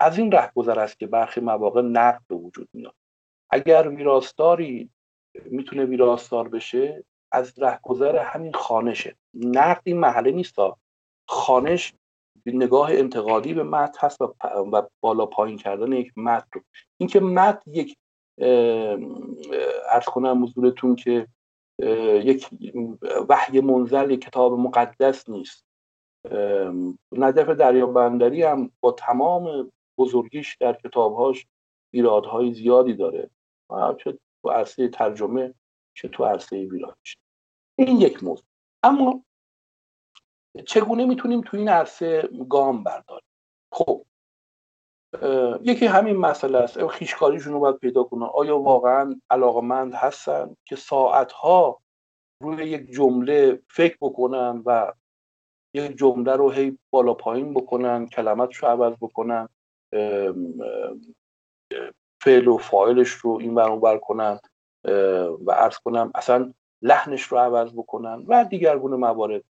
از این رهگذر است که برخی مواقع نقد به وجود میاد. اگر ویراستاری میتونه ویراستار بشه، از رهگذر همین خوانشه. نقد این محله نیست، خوانش نگاه انتقادی به متن هست و, و بالا پایین کردن یک متن رو. اینکه متن یک عرض کنم حضورتون که یک وحی منزل، یک کتاب مقدس نیست. نجف دریابندری هم با تمام بزرگیش در کتابهاش ایرادهای زیادی داره، چه تو عرصه ترجمه چه تو عرصه ویرایش. این یک موضوع. اما چگونه میتونیم تو این عرصه گام برداریم؟ خب یکی همین مسئله است، خویشکاریشون رو باید پیدا کنن. آیا واقعا علاقمند هستن که ساعتها روی یک جمله فکر بکنن و یک جمله رو هی بالا پایین بکنن، کلمات رو عوض بکنن، فعل و فاعلش رو این ور اون ور کنن و عرض کنم اصلا لحنش رو عوض بکنن و دیگرگونه موارد؟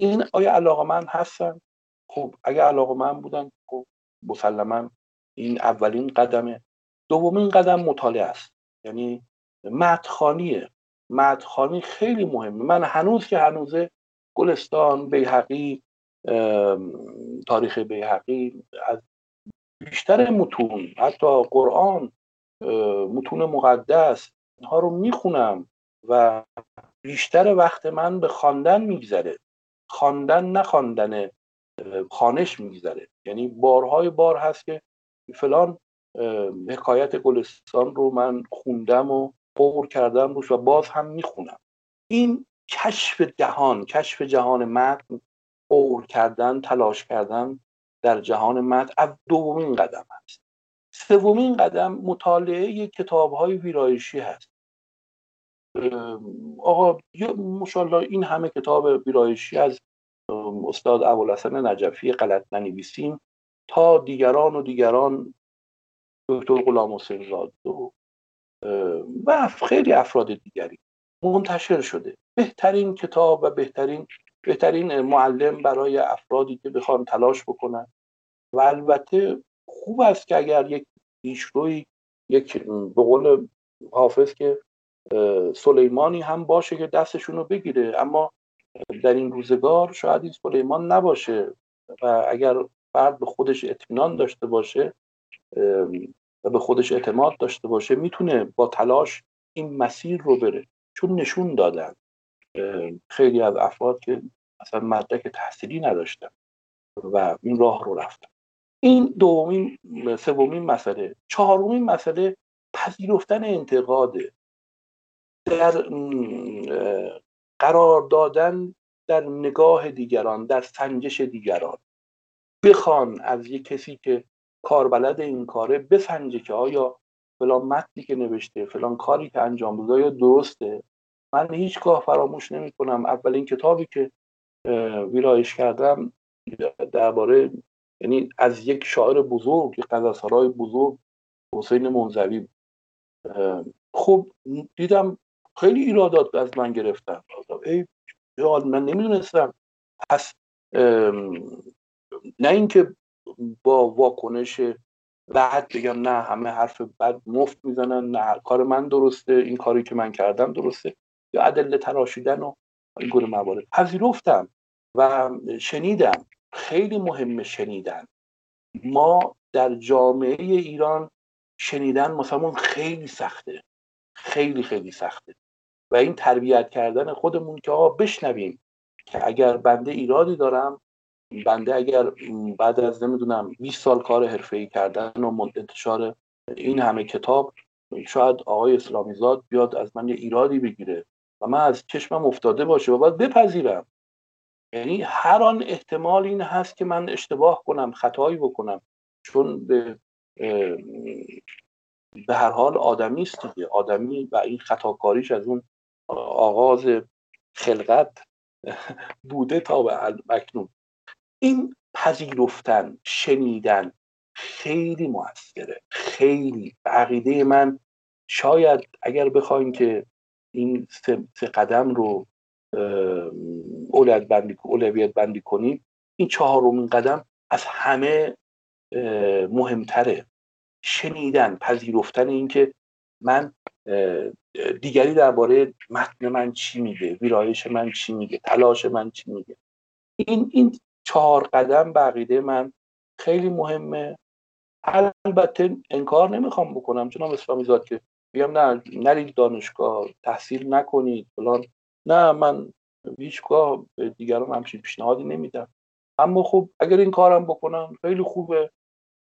این آیا علاقمند هستن؟ خب اگه علاقمند بودن، خب مسلما این اولین قدمه. دومین قدم مطالعه است، یعنی متن‌خوانیه. متن‌خوانی خیلی مهمه. من هنوز که هنوزه گلستان، بیهقی، تاریخ بیهقی، از بیشتر متون حتی قرآن، متون مقدس، اینها رو میخونم و بیشتر وقت من به خواندن میگذره. خواندن نه خواندن، خوانش میگذره. یعنی بارهای بار هست که فلان حکایت گلستان رو من خوندم و غور کردم روش و باز هم میخونم. این کشف جهان، کشف جهان متن، غور کردن، تلاش کردن در جهان متن دومین قدم هست. سومین قدم مطالعه کتاب‌های ویرایشی هست. آقا ماشاءالله این همه کتاب ویرایشی از استاد ابوالحسن نجفی غلط ننویسیم تا دیگران و دیگران، دکتر غلامحسین زاد و و خیلی افراد دیگری منتشر شده. بهترین کتاب و بهترین بهترین معلم برای افرادی که بخوان تلاش بکنن. و البته خوب است که اگر یک پیشروی، یک به قول حافظ که سلیمانی هم باشه که دستشون رو بگیره، اما در این روزگار شاید این سلیمان نباشه و اگر فرد به خودش اطمینان داشته باشه و به خودش اعتماد داشته باشه، میتونه با تلاش این مسیر رو بره. چون نشون دادن خیلی از افراد که اصلا مدرک تحصیلی نداشتن و این راه رو رفتن. این دومین، سومین مسئله. چهارمین مسئله پذیرفتن انتقاده، در قرار دادن در نگاه دیگران، در سنجش دیگران. بخوان از یک کسی که کاربلد این کاره بسنجه که آیا فلان متنی که نوشته، فلان کاری که انجام داده یا درسته. من هیچگاه فراموش نمی کنم اولین کتابی که ویرایش کردم درباره، یعنی از یک شاعر بزرگ، یک غزلسرای بزرگ، حسین منزوی بود. خب دیدم خیلی ایرادات از من گرفتن. ای من نمیدونستم. پس نه اینکه با واکنش بعد بگم نه همه حرف بد مفت میزنن، نه هر کار من درسته، این کاری که من کردم درسته، یا ادله تراشیدن و این گونه موارد. پذیرفتم و شنیدم. خیلی مهمه شنیدن. ما در جامعه ایران شنیدن مثلا خیلی سخته، خیلی خیلی سخته، و این تربیت کردن خودمون که آقا بشنویم که اگر بنده ایرادی دارم، بنده اگر بعد از نمیدونم بیست سال کار حرفه‌ای کردن و انتشار این همه کتاب، شاید آقای اسلامیزاد بیاد از من یه ایرادی بگیره و من از چشمم افتاده باشه و باید بپذیرم. یعنی هر آن احتمال این هست که من اشتباه کنم، خطایی بکنم، چون به به هر حال آدمی است دیگه، آدمی و این خطاکاریش از اون آغاز خلقت بوده تا به اکنون. این پذیرفتن، شنیدن خیلی موثره، خیلی. عقیده من شاید اگر بخوایم که این سه قدم رو اولویت بندی اولویت بندی کنیم، این چهارمین قدم از همه مهمتره. شنیدن، پذیرفتن این که من دیگری درباره متن من چی میگه، ویرایش من چی میگه، تلاش من چی میگه. این این چهار قدم به عقیده من خیلی مهمه. البته انکار نمیخوام بکنم جناب اسلامیزاد که بگم نه نرید دانشگاه، تحصیل نکنید فلان، نه من هیچگاه به دیگران همچین پیشنهادی نمیدم، اما خب اگر این کارم بکنم خیلی خوبه.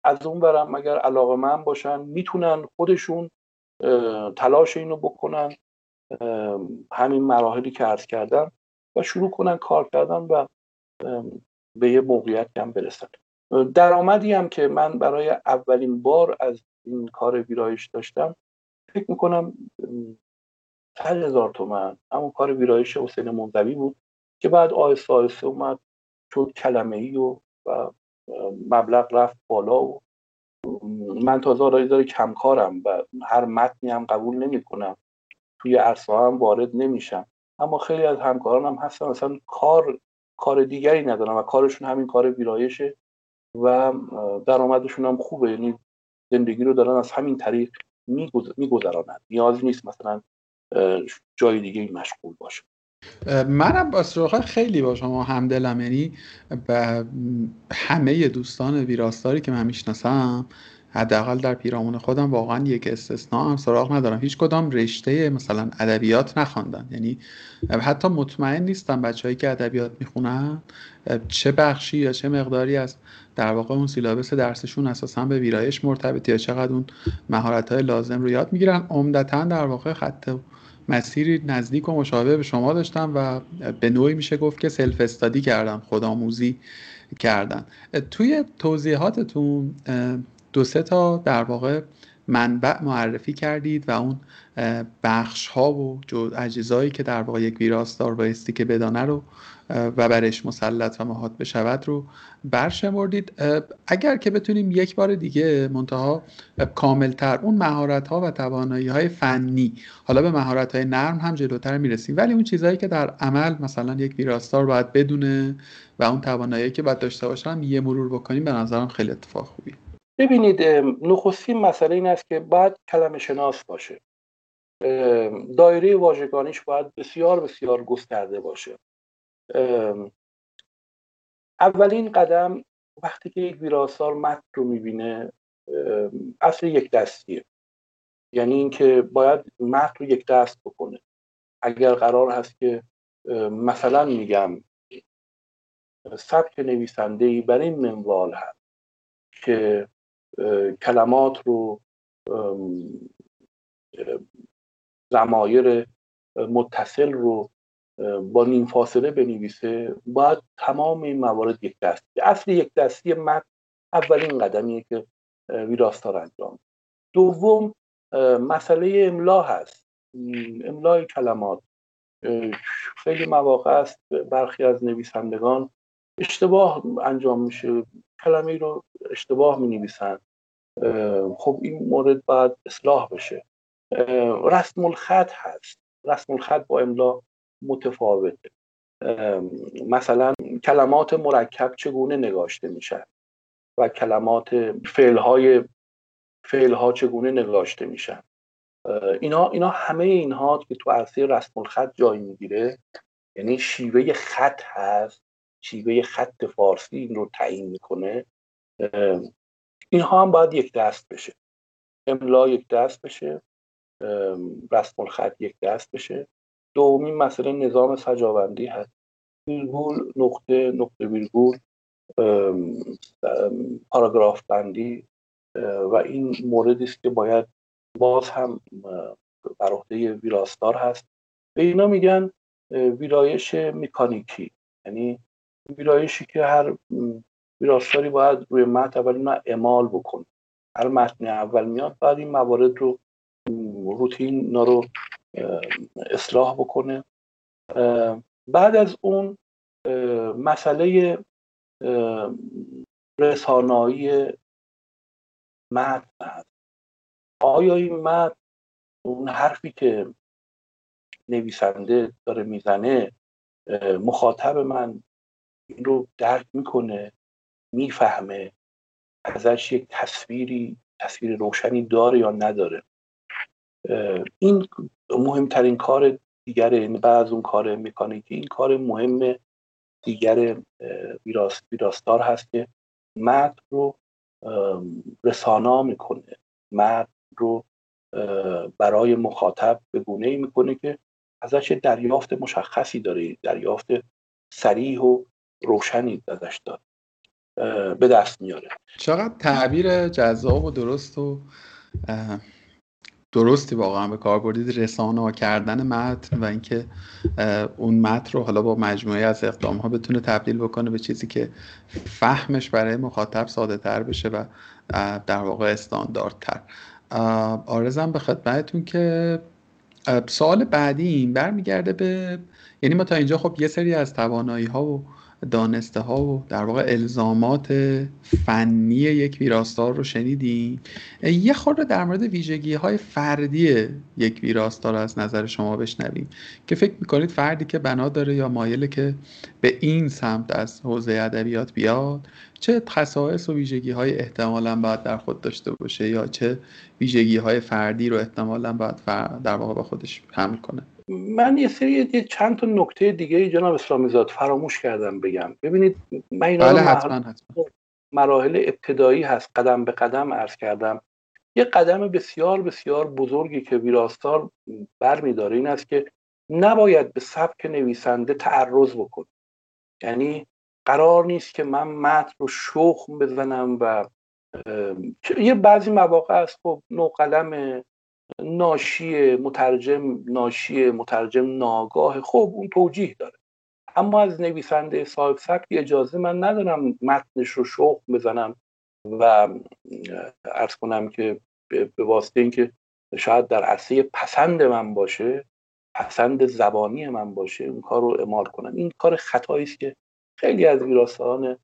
از اون برم اگر علاقه من باشن میتونن خودشون تلاش اینو بکنن، همین مراحلی که عرض کردم، و شروع کنن کار کردن و به یه موقعیت هم برسن. درآمدی هم که من برای اولین بار از این کار ویرایش داشتم، فکر میکنم هزار تومن، اما کار ویرایش حسین منزوی بود که بعد آهسته آهسته اومد شد کلمه‌ای و و مبلغ رفت بالا و من تازه آرایی داره کمکارم و هر متنی هم قبول نمی کنم، توی عرصه هم وارد نمیشم، اما خیلی از همکارانم هم هستن اصلا کار کار دیگری ندارن و کارشون همین کار ویرایشه و درآمدشون هم خوبه، یعنی زندگی رو دارن از همین طریق میگذرانن، نیاز نیست مثلا جای دیگه مشغول باشه. منم با صراحت خیلی با شما همدلم، یعنی به همه دوستان ویراستاری که من میشناسم حداقل در پیرامون خودم واقعا یک استثنا هم سراغ ندارم، هیچ کدام رشته مثلا ادبیات نخوندن، یعنی حتی مطمئن نیستم بچه‌هایی که ادبیات میخونن چه بخشی یا چه مقداری از در واقع اون سیلابس درسشون اساسا به ویرایش مرتبطه یا چقدر اون مهارت‌های لازم رو یاد میگیرن. عمدتاً در واقع خط مسیری نزدیک و مشابه به شما داشتم و به نوعی میشه گفت که سلف استادی کردم، خودآموزی کردن. توی توضیحاتتون دو سه تا در واقع منبع معرفی کردید و اون بخش ها و اجزایی که در واقع یک ویراستار بایستی که بدانه رو و برش مسلط و مهات بشود رو برشمردید. اگر که بتونیم یک بار دیگه منتها کاملتر اون مهارت ها و توانایی های فنی، حالا به مهارت های نرم هم جلوتر میرسیم، ولی اون چیزهایی که در عمل مثلا یک ویراستار باید بدونه و اون توانایی که باید داشته باشه هم یه مرور بکنیم، به نظرم خیلی اتفاق خوبی. ببینید، نخستین مسئله این است که باید کلمه شناس باشه، دایره واژگانیش باید بسیار بسیار گسترده باشه. اولین قدم وقتی که یک ویراستار متن رو میبینه، اصل یک دستیه، یعنی اینکه باید متن رو یک دست بکنه. اگر قرار هست که مثلا میگم سبک نویسنده‌ای برای این منوال هست که کلمات رو ضمایر متصل رو با نیم فاصله بنویسه، باید تمام این موارد یک دستی. اصل یک دستی متن اولین قدمیه که ویراستار انجام. دوم مسئله املا هست، املای کلمات. خیلی مواقع است برخی از نویسندگان اشتباه انجام میشه، کلمه رو اشتباه می نویسن، خب این مورد باید اصلاح بشه. رسم الخط هست، رسم الخط با املا متفاوته، مثلا کلمات مرکب چگونه نگاشته میشن و کلمات فعلهای فعلها چگونه نگاشته میشن، اینا اینا همه اینها که تو عرصه رسم الخط جای میگیره، یعنی شیوه خط هست، شیوه خط فارسی این رو تعیین میکنه اینها هم باید یک دست بشه، املا یک دست بشه، رسم الخط یک دست بشه. دومین مسئله نظام سجاوندی هست، ویرگول، نقطه، نقطه ویرگول، پاراگراف بندی، و این موردی است که باید باز هم بر عهده ویراستار هست. به اینا میگن ویرایش مکانیکی، یعنی ویرایشی که هر ویراستاری باید روی متن اول اون اعمال بکنه. هر متن اول میاد باید این موارد رو روتین رو اصلاح بکنه. بعد از اون مسئله رسانایی متن هست. آیا این متن، اون حرفی که نویسنده داره میزنه، مخاطب من این رو درک میکنه، میفهمه، ازش یک تصویری تصویر روشنی داره یا نداره؟ این مهمترین کار دیگره. بعد از اون کار مکانیکی، این کار مهم دیگر ویراست، ویراستار هست که متن رو رسانا میکنه، متن رو برای مخاطب به گونه‌ای میکنه که ازش دریافت مشخصی داره، دریافت صریح و روشنی ازش داره، به دست میاره. چقدر تعبیر جذاب و درست و درستی واقعا به کار بردید، رسانا کردن متن و اینکه اون متن رو حالا با مجموعه از اقدام‌ها بتونه تبدیل بکنه به چیزی که فهمش برای مخاطب ساده‌تر بشه و در واقع استانداردتر. آرزم به خدمتتون که سوال بعدیم برمیگرده به، یعنی ما تا اینجا خب یه سری از توانایی‌ها و دانسته ها و در واقع الزامات فنی یک ویراستار رو شنیدیم. یه خورده در مورد ویژگی های فردی یک ویراستار از نظر شما بشنویم که فکر میکنید فردی که بنا داره یا مایله که به این سمت از حوزه ادبیات بیاد چه خصائص و ویژگی های احتمالاً باید در خود داشته باشه، یا چه ویژگی های فردی رو احتمالاً باید در واقع با خودش حمل کنه؟ من یه سری چند تا نکته دیگه جناب اسلامیزاد فراموش کردم بگم. ببینید من اینا مراحل, مراحل ابتدایی هست، قدم به قدم عرض کردم. یه قدم بسیار بسیار بزرگی که ویراستار برمی‌داره این است که نباید به سبک نویسنده تعرض بکنه. یعنی قرار نیست که من متن رو شخم بزنم و یه بعضی مواقع است خب نوقلم، ناشی مترجم، ناشی مترجم ناگاه، خب اون توجیه داره، اما از نویسنده صاحب سبک اجازه من ندارم متنش رو شوق بزنم و عرض کنم که به واسطه اینکه شاید در عرصه پسند من باشه، پسند زبانی من باشه، اون کار رو اعمال کنم. این کار خطایی است که خیلی از ویراستاران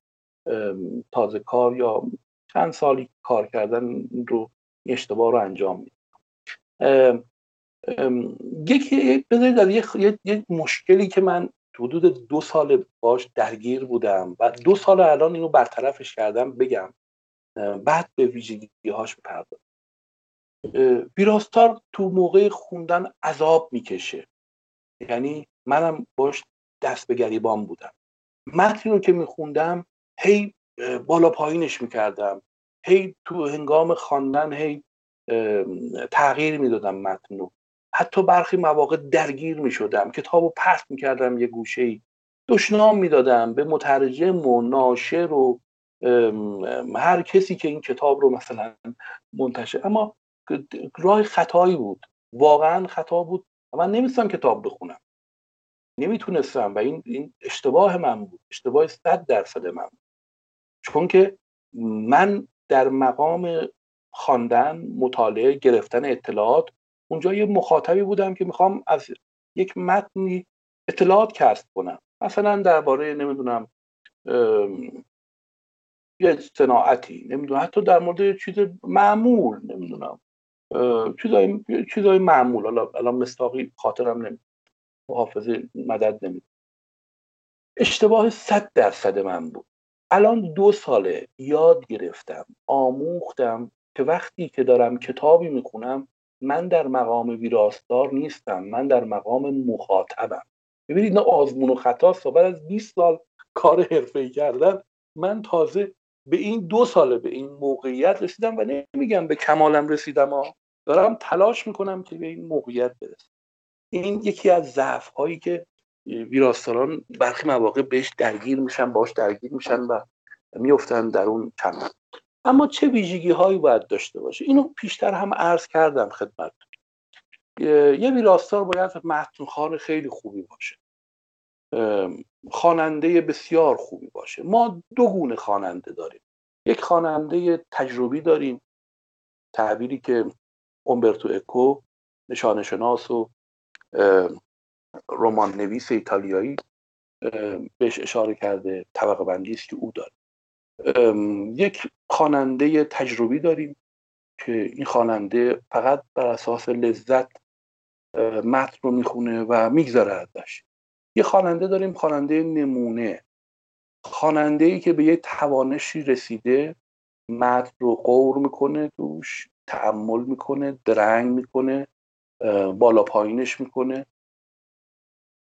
تازه کار یا چند سالی کار کردن رو اشتباه رو انجام میده. ام، ام، یکی بذارید از یک یک مشکلی که من حدود دو سال باش درگیر بودم و دو سال الان اینو برطرفش کردم بگم، بعد به ویژگی‌هاش بپردازم. ویراستار تو موقع خوندن عذاب میکشه، یعنی منم باش دست به گریبان بودم. متنی رو که میخوندم هی بالا پایینش میکردم، هی تو هنگام خواندن هی تغییر میدادم متن رو، حتی برخی مواقع درگیر میشدم، کتابو پرت میکردم یه گوشه‌ای، دشنام میدادم به مترجم و ناشر و هر کسی که این کتاب رو مثلا منتشر. اما راه خطایی بود، واقعا خطا بود. من نمیتونستم کتاب بخونم، نمیتونستم، و این این اشتباه من بود، اشتباه صد درصد من بود، چون که من در مقام خواندن، مطالعه، گرفتن اطلاعات اونجا یه مخاطبی بودم که میخوام از یک متنی اطلاعات کسب کنم، مثلا درباره نمیدونم یه صناعتی، نمیدونم حتی در مورد یه چیز معمول، نمیدونم چیزای چیزای معمول، حالا الان مستاقی خاطرم نمیاد، حافظه مدد نمیده. اشتباه صد درصد من بود. الان دو ساله یاد گرفتم، آموختم که وقتی که دارم کتابی میخونم من در مقام ویراستار نیستم، من در مقام مخاطبم. ببینید نه آزمون و خطاست، بعد از بیست سال کار حرفه‌ای کردن من تازه به این دو ساله به این موقعیت رسیدم و نمیگم به کمالم رسیدم ها، دارم تلاش میکنم که به این موقعیت برسم. این یکی از ضعف‌هایی که ویراستاران برخی مواقع بهش درگیر میشن باش درگیر میشن و میافتن در اون چنگ. اما چه ویژگی‌هایی باید داشته باشه؟ اینو پیشتر هم عرض کردم خدمت. یه ویراستار باید متن‌خوان خیلی خوبی باشه، خواننده بسیار خوبی باشه. ما دو گونه خواننده داریم، یک خواننده تجربی داریم، تعبیری که اومبرتو ایکو نشانه شناس و رمان نویس ایتالیایی بهش اشاره کرده، طبقه بندی است که او داره. یک خواننده تجربی داریم که این خواننده فقط بر اساس لذت متن رو میخونه و میگذاره ازش. یه خواننده داریم، خواننده نمونه، خواننده‌ای که به یه توانشی رسیده متن رو غور میکنه، توش تأمل میکنه، درنگ میکنه، بالا پایینش میکنه.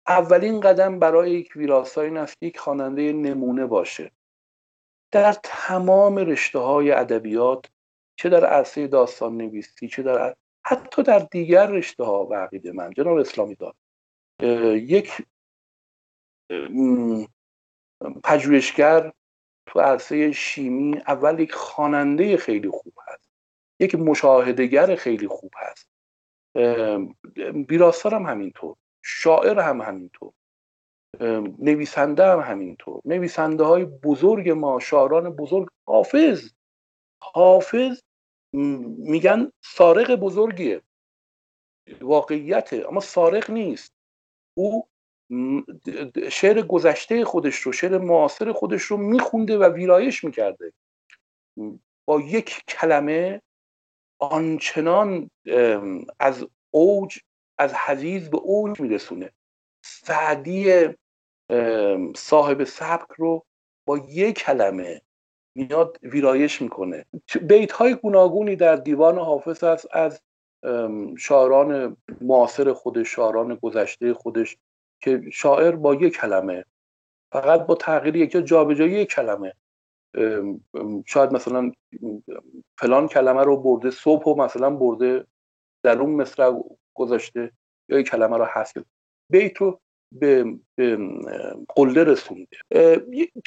اولین قدم برای یک ویراستار این است که یک خواننده نمونه باشه. در تمام رشته‌های ادبیات، چه در عرصه داستان نویسی، چه در حتی در دیگر رشته‌ها و عقیده من جناب اسلامیزاد یک پژوهشگر تو عرصه شیمی اول یک خواننده خیلی خوب هست، یک مشاهده‌گر خیلی خوب هست، ویراستار هم همینطور، شاعر هم همینطور، نویسنده هم همینطور. نویسنده های بزرگ ما، شاعران بزرگ، حافظ حافظ میگن سارق بزرگیه، واقعیته، اما سارق نیست. او شعر گذشته خودش رو، شعر معاصر خودش رو میخونده و ویرایش میکرده، با یک کلمه آنچنان از اوج، از حضیض به اوج میرسونه. سعدی صاحب سبک رو با یک کلمه میاد ویرایش میکنه. بیت‌های گوناگونی در دیوان حافظ هست از شاعران معاصر خودش، شاعران گذشته خودش، که شاعر با یک کلمه، فقط با تغییر یک یا جابجایی یک کلمه، شاید مثلا فلان کلمه رو برده صبح و مثلا برده در اون مصرع گذاشته، یا یک کلمه رو حذف کرده، بیت رو به قله رسونده.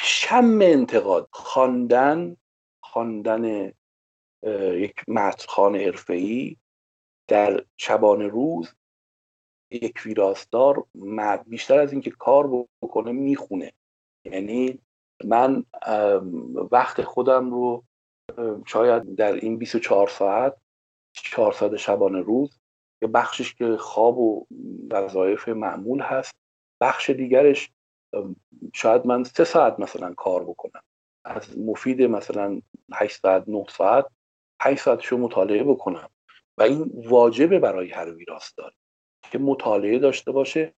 شم انتقاد، خواندن خواندن یک متن‌خوان حرفه‌ای در شبانه روز، یک ویراستار بیشتر از اینکه کار بکنه میخونه. یعنی من وقت خودم رو شاید در این بیست و چهار ساعت، چهار ساعت شبانه روز، یه بخشش که خواب و وظایف معمول هست، بخش دیگرش شاید من سه ساعت مثلا کار بکنم. از مفید مثلا هشت ساعت، نه ساعت، پنج ساعتشو مطالعه بکنم. و این واجبه برای هر ویراستار که مطالعه داشته باشه.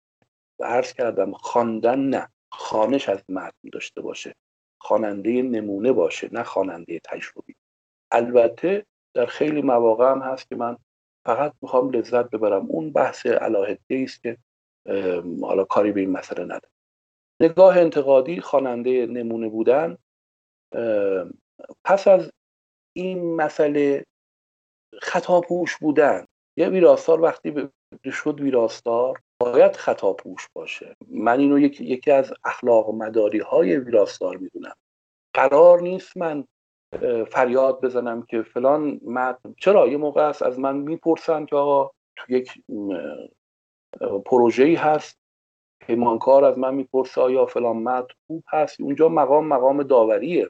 و عرض کردم خواندن نه، خوانش از متن داشته باشه، خواننده نمونه باشه، نه خواننده تجربی. البته در خیلی مواقع هم هست که من فقط میخوام لذت ببرم، اون بحث علاهده‌ای است که حالا کاری به این مسئله نداره. نگاه انتقادی، خواننده نمونه بودن. پس از این مسئله خطاپوش بودن. یه ویراستار وقتی شد ویراستار باید خطاپوش باشه. من اینو یک، یکی از اخلاق مداری های ویراستار میدونم. قرار نیست من فریاد بزنم که فلان متن، چرا یه موقع است از من میپرسن که آقا تو یک پروژه‌ای هست، پیمانکار از من میپرسه آیا فلان متن خوب هست، اونجا مقام مقام داوریه،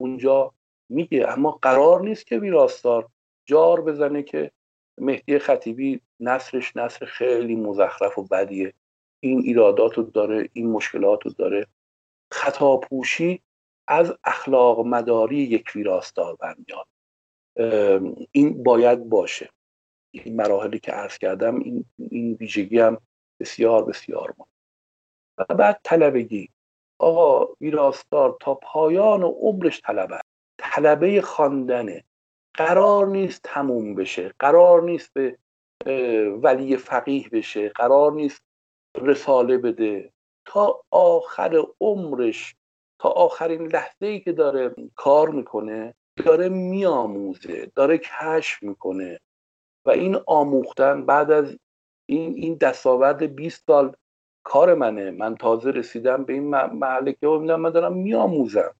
اونجا میگه. اما قرار نیست که ویراستار جار بزنه که مهدی خطیبی نثرش نثر خیلی مزخرف و بدیه، این ایراداتو داره، این مشکلاتو داره. خطاپوشی از اخلاق مداری یک ویراستار برمیاد. این باید باشه. این مراحلی که عرض کردم، این این ویژگی هم بسیار بسیار مهم. و بعد طلبگی. آقا ویراستار تا پایان و عمرش طلبه، طلبه خواندنه. قرار نیست تموم بشه، قرار نیست به ولی فقیه بشه، قرار نیست رساله بده. تا آخر عمرش تا آخرین لحظه‌ای که داره کار میکنه داره میاموزه، داره کشف میکنه و این آموختن بعد از این این دستاورد بیست سال کار منه. من تازه رسیدم به این محله که میدونم من دارم میاموزم.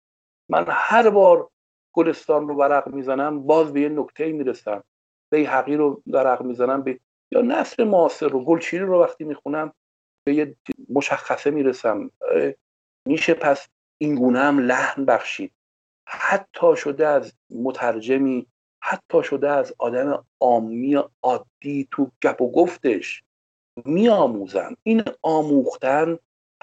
من هر بار گلستان رو ورق میزنم باز به یه نکته میرسم، بیهقی رو ورق میزنم به یا نثر معاصر رو، گلچینی رو وقتی میخونم به یه مشخصه میرسم. میشه پس این گونه هم لحن بخشید، حتی شده از مترجمی، حتی شده از آدم عامی عادی تو گپ و گفتش میآموزم. این آموختن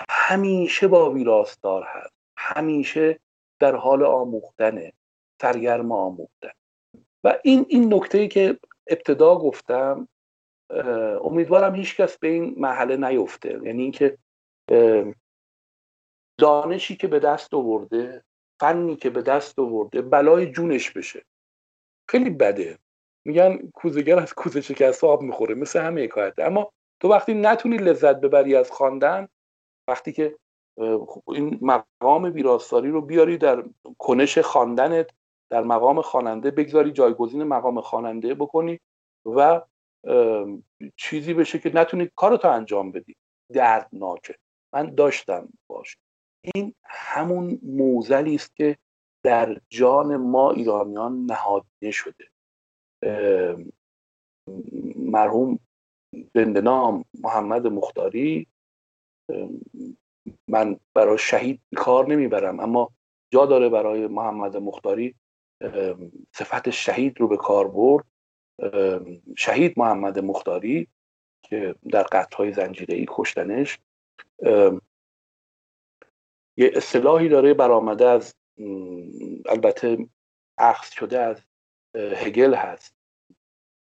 همیشه با ویراستار هست، همیشه در حال آموختنه، سرگرم آموختن. و این این نکته‌ای که ابتدا گفتم امیدوارم هیچ کس به این مرحله نیفته، یعنی اینکه دانشی که به دست آورده، فنی که به دست آورده بلای جونش بشه. خیلی بده، میگن کوزگر از کوزه شکست آب میخوره، مثل همه حکایت. اما تو وقتی نتونی لذت ببری از خواندن، وقتی که این مقام ویراستاری رو بیاری در کنش خواندنت، در مقام خواننده بگذاری، جایگزین مقام خواننده بکنی و چیزی بشه که نتونی کارتو انجام بدی، دردناکه. من داشتم باشه. این همون موزلی است که در جان ما ایرانیان نهادینه شده. مرحوم زنده‌نام محمد مختاری، من برای شهید کار نمیبرم اما جا داره برای محمد مختاری صفت شهید رو به کار برد. شهید محمد مختاری که در قتل‌های زنجیره‌ای کشتنش، یه اصطلاحی داره برآمده از البته اخذ شده از هگل هست،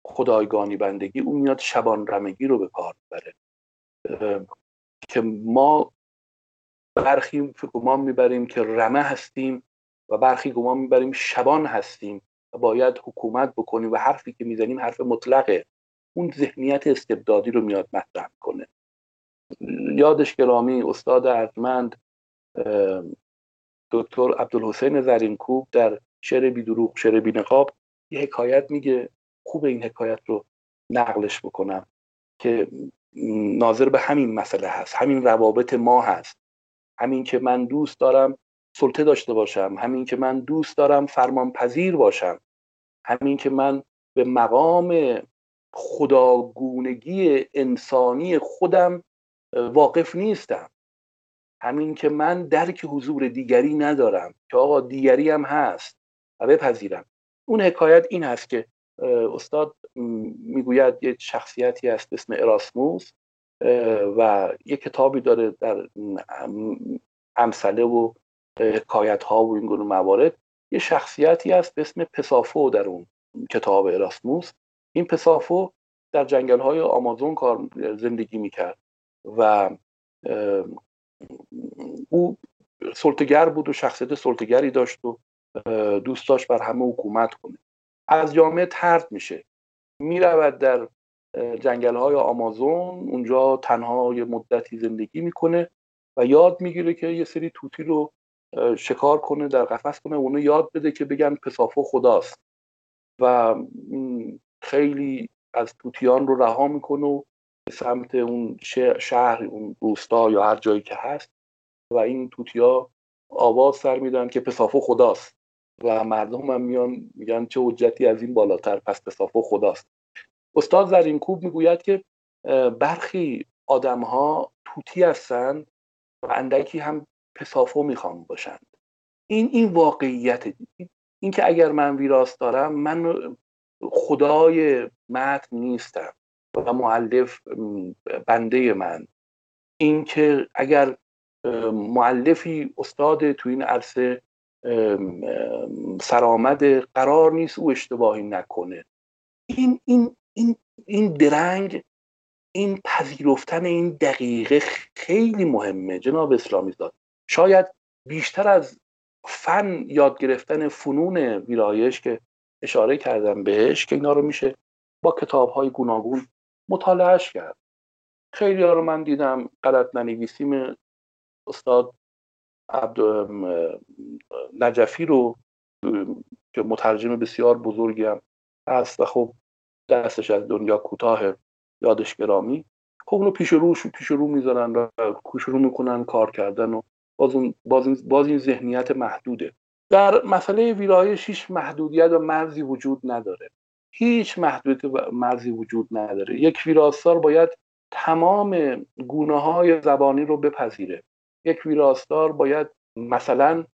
خدایگانی بندگی. اون میاد شبان رمگی رو به کار بره که ما برخی گمان میبریم که رمه هستیم و برخی گمان میبریم شبان هستیم و باید حکومت بکنیم و حرفی که میزنیم حرف مطلقه. اون ذهنیت استبدادی رو میاد مطرح کنه. یادش گرامی استاد ارجمند دکتر عبدالحسین زرین کوب در شعر بی دروغ شعر بی نقاب یه حکایت میگه، خوب این حکایت رو نقلش بکنم که ناظر به همین مسئله هست، همین روابط ما هست، همین که من دوست دارم سلطه داشته باشم، همین که من دوست دارم فرمانپذیر باشم، همین که من به مقام خداگونگی انسانی خودم واقف نیستم، همین که من درک حضور دیگری ندارم که آقا دیگری هم هست و بپذیرم. اون حکایت این هست که استاد میگوید یه شخصیتی هست به اسم اراسموس و یه کتابی داره در امثله و حکایت ها و اینگونه موارد. یه شخصیتی هست به اسم پسافو در اون کتاب اراسموس. این پسافو در جنگل های آمازون کار زندگی میکرد و او سلطه‌گر بود و شخصیت سلطه‌گری داشت و دوست داشت بر همه حکومت کنه. از جامعه طرد میشه، میرود در جنگل‌های آمازون، اونجا تنها یه مدتی زندگی میکنه و یاد میگیره که یه سری توتی رو شکار کنه، در قفس کنه و اونو یاد بده که بگن پسافو خداست و خیلی از توتیان رو رها میکنه و به سمت اون شهر، اون روستا یا هر جایی که هست و این توتیا آواز سر میدن که پسافو خداست و مردم هم میان میگن چه حجتی از این بالاتر، پس پسافو خداست. استاد زرین کوب میگوید که برخی آدمها توتی هستند و اندکی هم پسافو میخوان باشند. این این واقعیت دید. این که اگر من ویراست دارم، من خدای متن نیستم و مؤلف بنده من. این که اگر مؤلفی استاد تو این عرصه سرآمد قرار نیست او اشتباهی نکنه. این این این این درنگ، این پذیرفتن این دقیقه خیلی مهمه جناب اسلامیزاد. شاید بیشتر از فن یاد گرفتن فنون ویرایش که اشاره کردم بهش که اینا رو میشه با کتاب‌های گوناگون مطالعهش کرد. خیلی ها رو من دیدم غلط ننویسیم استاد عبدالحسن نجفی رو که مترجم بسیار بزرگی هم هست و خب دستش از دنیا کوتاه، یادش گرامی، خب اونو پیش رو پیش رو میذارن و پیش رو میکنن کار کردن و باز اون باز این ذهنیت محدوده. در مسئله ویرایش هیچ محدودیت و مرزی وجود نداره، هیچ محدودیت و مرزی وجود نداره. یک ویراستار باید تمام گونه‌های زبانی رو بپذیره. یک ویراستار باید مثلا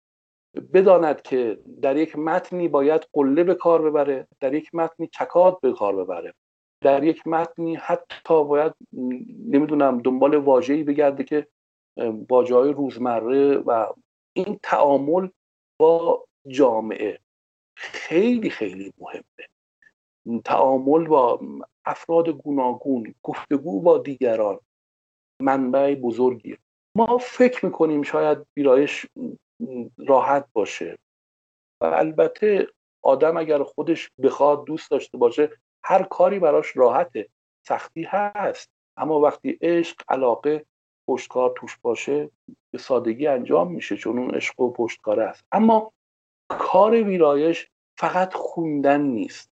بداند که در یک متنی باید قله به کار ببره، در یک متنی چکاد به کار ببره، در یک متنی حتی باید نمیدونم دنبال واژه‌ای بگرده که واژه‌های روزمره و این تعامل با جامعه خیلی خیلی مهمه. تعامل با افراد گوناگون، گفتگو با دیگران منبع بزرگیه. ما فکر میکنیم شاید ویرایش راحت باشه و البته آدم اگر خودش بخواد دوست داشته باشه هر کاری براش راحته، سختی هست، اما وقتی عشق، علاقه، پشتکار توش باشه به سادگی انجام میشه، چون اون عشق و پشتکاره است. اما کار ویرایش فقط خوندن نیست،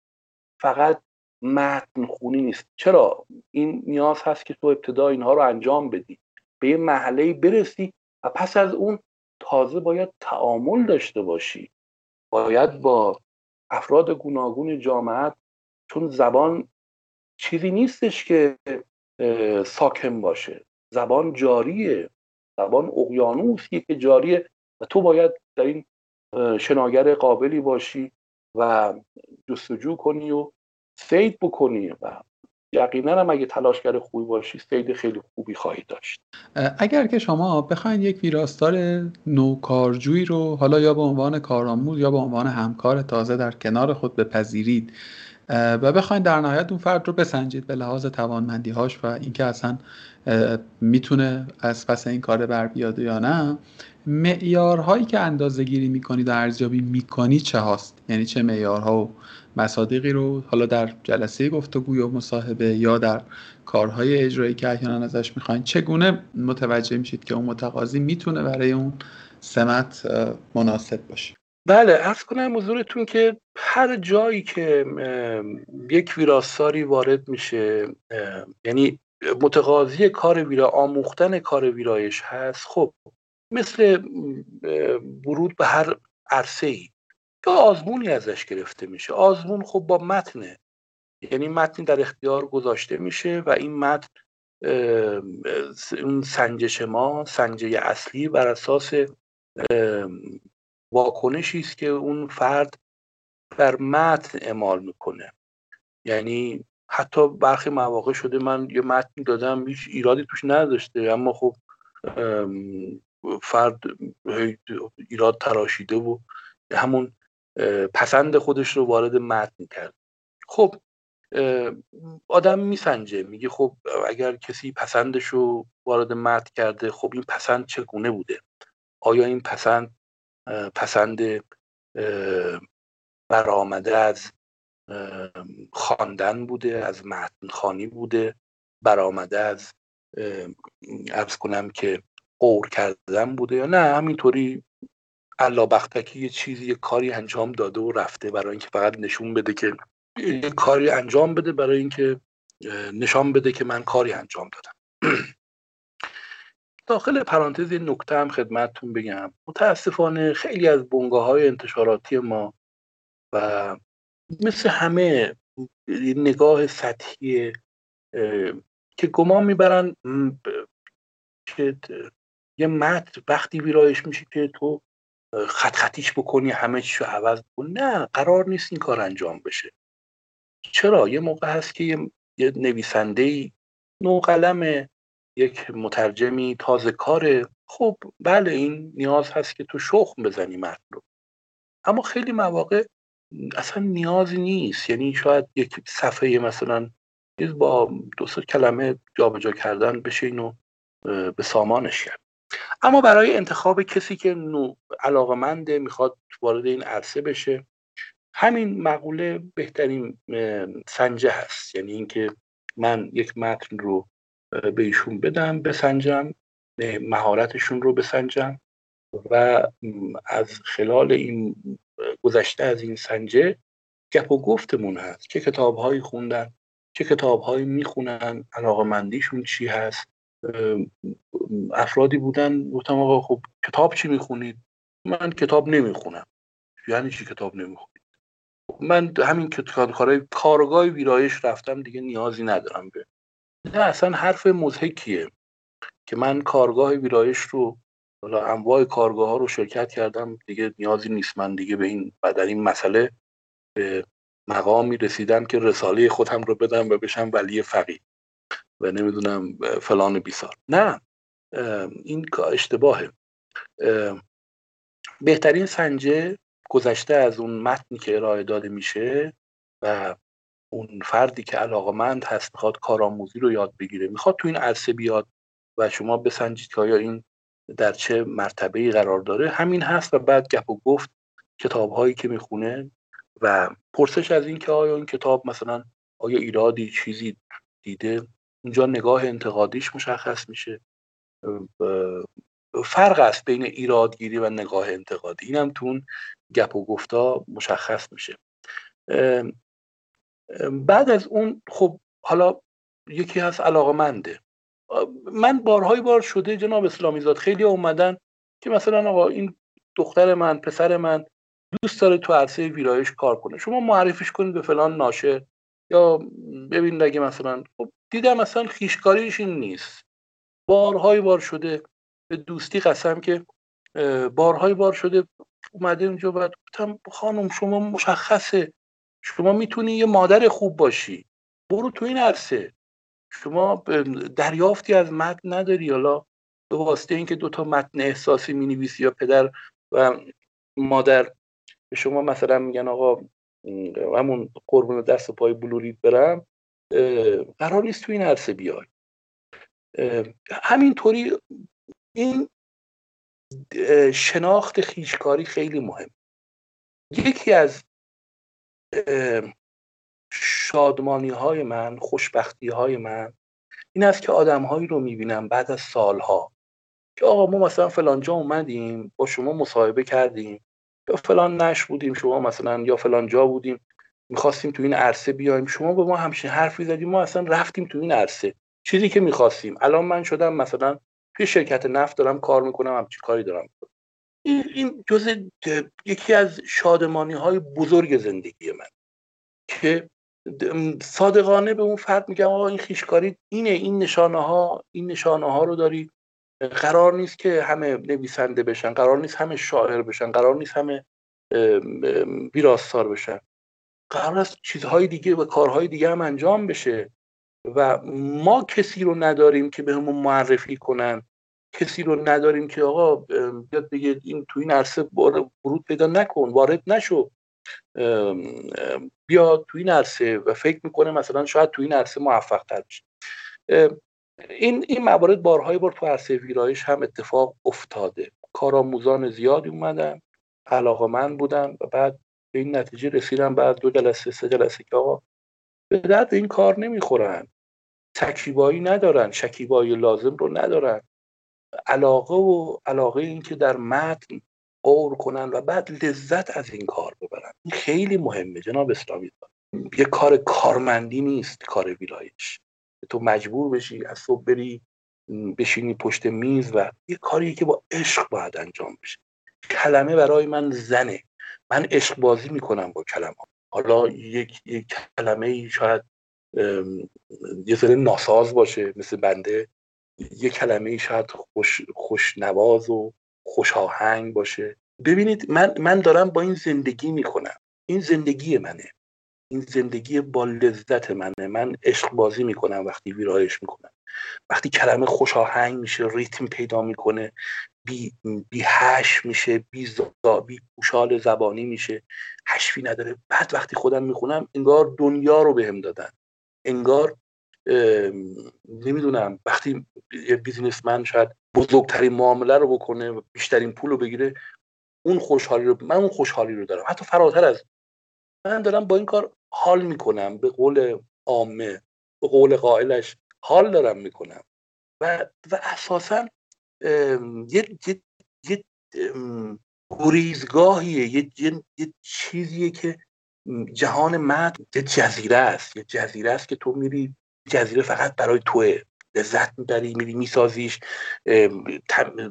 فقط متن خونی نیست. چرا؟ این نیاز هست که تو ابتدا اینها رو انجام بدی، به یه مرحله‌ای برسی و پس از اون تازه باید تعامل داشته باشی، باید با افراد گوناگون جامعه، چون زبان چیزی نیستش که ساکن باشه، زبان جاریه، زبان اقیانوسیه که جاریه و تو باید در این شناگر قابلی باشی و جستجو کنی و صید بکنی و یقینا هم اگه تلاشگر خوبی باشی صید خیلی خوبی خواهی داشت. اگر که شما بخواید یک ویراستار نوکارجویی رو حالا یا به عنوان کارآموز یا به عنوان همکار تازه در کنار خود بپذیرید و بخواید در نهایت اون فرد رو بسنجید به لحاظ توانمندی‌هاش و اینکه اصلا میتونه از پس این کار بر بیاد یا نه، معیارهایی که اندازه‌گیری می‌کنید و ارزیابی می‌کنید چه هست؟ یعنی چه معیارها و مصادیقی رو حالا در جلسه گفتگو یا مصاحبه یا در کارهای اجرایی که احیانا ازش می‌خواید چگونه متوجه میشید که اون متقاضی میتونه برای اون سمت مناسب باشه؟ بله، عرض کنم حضورتون که هر جایی که یک ویراستاری وارد میشه، یعنی متقاضی کار ویرا آموختن کار ویرایش هست، خب مثل ورود به هر عرصه‌ای یا آزمونی ازش گرفته میشه. آزمون خب با متنه، یعنی متنی در اختیار گذاشته میشه و این متن اون سنجش ما، سنجه اصلی بر اساس واکنشی است که اون فرد بر متن اعمال میکنه. یعنی حتی برخی مواقع شده من یه متن دادم هیچ ایرادی توش نداشته، اما خب فرد ایراد تراشیده و همون پسند خودش رو وارد متن کرد. خب آدم میسنجه، میگه خب اگر کسی پسندش رو وارد متن کرده، خب این پسند چگونه بوده؟ آیا این پسند پسند برآمده از خواندن بوده، از متن خوانی بوده، برآمده از عرض کنم که غور کردن بوده، یا نه همینطوری اللابختکی یه چیزی یه کاری انجام داده و رفته برای اینکه فقط نشون بده که یه کاری انجام بده، برای اینکه نشان بده که من کاری انجام دادم. داخل پرانتز این نکته هم خدمتتون بگم، متاسفانه خیلی از بنگاه‌های انتشاراتی ما و مثل همه نگاه سطحی که گمان میبرن که یه متن وقتی ویرایش میشه که تو خط خطیش بکنی، همه چیشو عوض بکنی. نه، قرار نیست این کار انجام بشه. چرا؟ یه موقع هست که یه نویسنده‌ای نوقلمه، یک مترجمی تازه کاره، خب بله این نیاز هست که تو شخم بزنی متن رو، اما خیلی مواقع اصلا نیازی نیست. یعنی شاید یک صفحه مثلا با دو سه کلمه جابجا کردن بشه اینو به سامانش کرد. اما برای انتخاب کسی که علاقه‌منده میخواد وارد این عرصه بشه، همین مقوله بهترین سنجه هست. یعنی اینکه من یک متن رو به ایشون بدم، بسنجم، مهارتشون رو بسنجم و از خلال این گذشته از این سنجه گپ و گفتمون هست، چه کتاب‌هایی خوندن، چه کتاب‌هایی میخونن، علاقه‌مندیشون چی هست. افرادی بودن گفتم آقا خب کتاب چی میخونید؟ من کتاب نمیخونم. یعنی چی کتاب نمیخونید؟ من همین کارهای کارگاه ویرایش رفتم دیگه نیازی ندارم به. نه اصلا حرف مضحکیه که من کارگاه ویرایش رو حالا انواع کارگاه ها رو شرکت کردم دیگه نیازی نیست من دیگه به این و در این مسئله به مقامی رسیدم که رساله خودم رو بدم و بشم ولی فقیه و نمیدونم فلان بیسار. نه این اشتباهه. بهترین سنجه گذشته از اون متنی که ارائه داده میشه و اون فردی که علاقمند هست میخواد کارآموزی رو یاد بگیره، میخواد تو این عرصه بیاد و شما بسنجید که آیا این در چه مرتبه‌ای قرار داره، همین هست. و بعد گپ و گفت، کتاب‌هایی که میخونه و پرسش از این که آیا این کتاب مثلا آیا ایرادی چیزی دیده، اونجا نگاه انتقادیش مشخص میشه. فرق است بین ایرادگیری و نگاه انتقادی، اینم تو اون گپ و گفتا مشخص میشه. بعد از اون خب حالا یکی هست علاقمنده. من بارهای بار شده جناب اسلامیزاد خیلی اومدن که مثلا آقا این دختر من، پسر من دوست داره تو عرصه ویرایش کار کنه، شما معرفیش کنید به فلان ناشر یا ببین دیگه مثلا. خب دیدم مثلا خیشکاریش این نیست. بارهای بار شده، به دوستی قسم که بارهای بار شده اومده اونجا بعد گفتم خانم شما مشخصه، شما میتونی یه مادر خوب باشی، برو تو این عرصه، شما دریافتی از متن نداری، حالا به واسطه اینکه دو تا متن احساسی می‌نویسی یا پدر و مادر به شما مثلا میگن آقا همون قربون دست و پای بلورید برم، قرار نیست تو این عرصه بیای. همینطوری این شناخت خویشکاری خیلی مهم. یکی از شادمانی های من، خوشبختی های من این است که آدم هایی رو میبینم بعد از سالها که آقا ما مثلا فلان جا اومدیم، با شما مصاحبه کردیم، یا فلان نشر بودیم شما مثلا، یا فلان جا بودیم میخواستیم تو این عرصه بیایم، شما با ما همچین حرفی زدیم، ما اصلا رفتیم تو این عرصه چیزی که میخواستیم. الان من شدم مثلا توی شرکت نفت دارم کار میکنم، همچین کاری دارم. این جزء یکی از شادمانی های بزرگ زندگی من که صادقانه به اون فرد میگم آقا این خویشکاری اینه، این نشانه ها این نشانه ها رو داری. قرار نیست که همه نویسنده بشن، قرار نیست همه شاعر بشن، قرار نیست همه ویراستار بشن، قرار است چیزهای دیگه و کارهای دیگه هم انجام بشه. و ما کسی رو نداریم که بهمون معرفی کنن، کسی رو نداریم که آقا بیاد بگه این تو این عرصه ورود پیدا نکن، وارد نشو، بیا تو این عرصه و فکر میکنه مثلا شاید تو این عرصه موفق تر بشه. این این موارد بارهای بار تو عرصه ویرایش هم اتفاق افتاده. کارآموزان زیادی اومدن، علاقه‌مند بودن و بعد به این نتیجه رسیدم بعد دو جلسه سه جلسه که آقا به درد این کار نمیخورن، شکیبایی ندارن، شکیبایی لازم رو ندارن، علاقه و علاقه این که در متن غور کنن و بعد لذت از این کار ببرن. این خیلی مهمه جناب اسلامی. یه کار کارمندی نیست کار ویرایش، تو مجبور بشی از صبح بری بشینی پشت میز و یه کاری که با عشق باید انجام بشه. کلمه برای من زنه، من عشق بازی میکنم با کلمه. حالا یک, یک کلمه شاید یه ذره ناساز باشه مثل بنده، یه کلمه شاید خوش خوشنواز و خوشاهنگ باشه. ببینید من من دارم با این زندگی میکنم، این زندگی منه، این زندگی با لذت منه. من عشق بازی میکنم وقتی ویرایش میکنم، وقتی کلمه خوشاهنگ میشه، ریتم پیدا میکنه، بی بی هش میشه، بی زا بی گوشال زبانی میشه، حشفی نداره. بعد وقتی خودم میخونم انگار دنیا رو بهم دادن، انگار نمیدونم وقتی یه بیزینسمن شاید بزرگترین معامله رو بکنه و بیشترین پول رو بگیره، اون خوشحالی رو من اون خوشحالی رو دارم، حتی فراتر از من دارم با این کار حال میکنم. به قول عامه، به قول قائلش حال دارم میکنم. و و اساسا یه یه گریزگاهیه، یه, یه،, یه چیزیه که جهان متن یه جزیره است، یه جزیره است که تو میری، جزیره فقط برای توه، لذت میبری، میری میسازیش،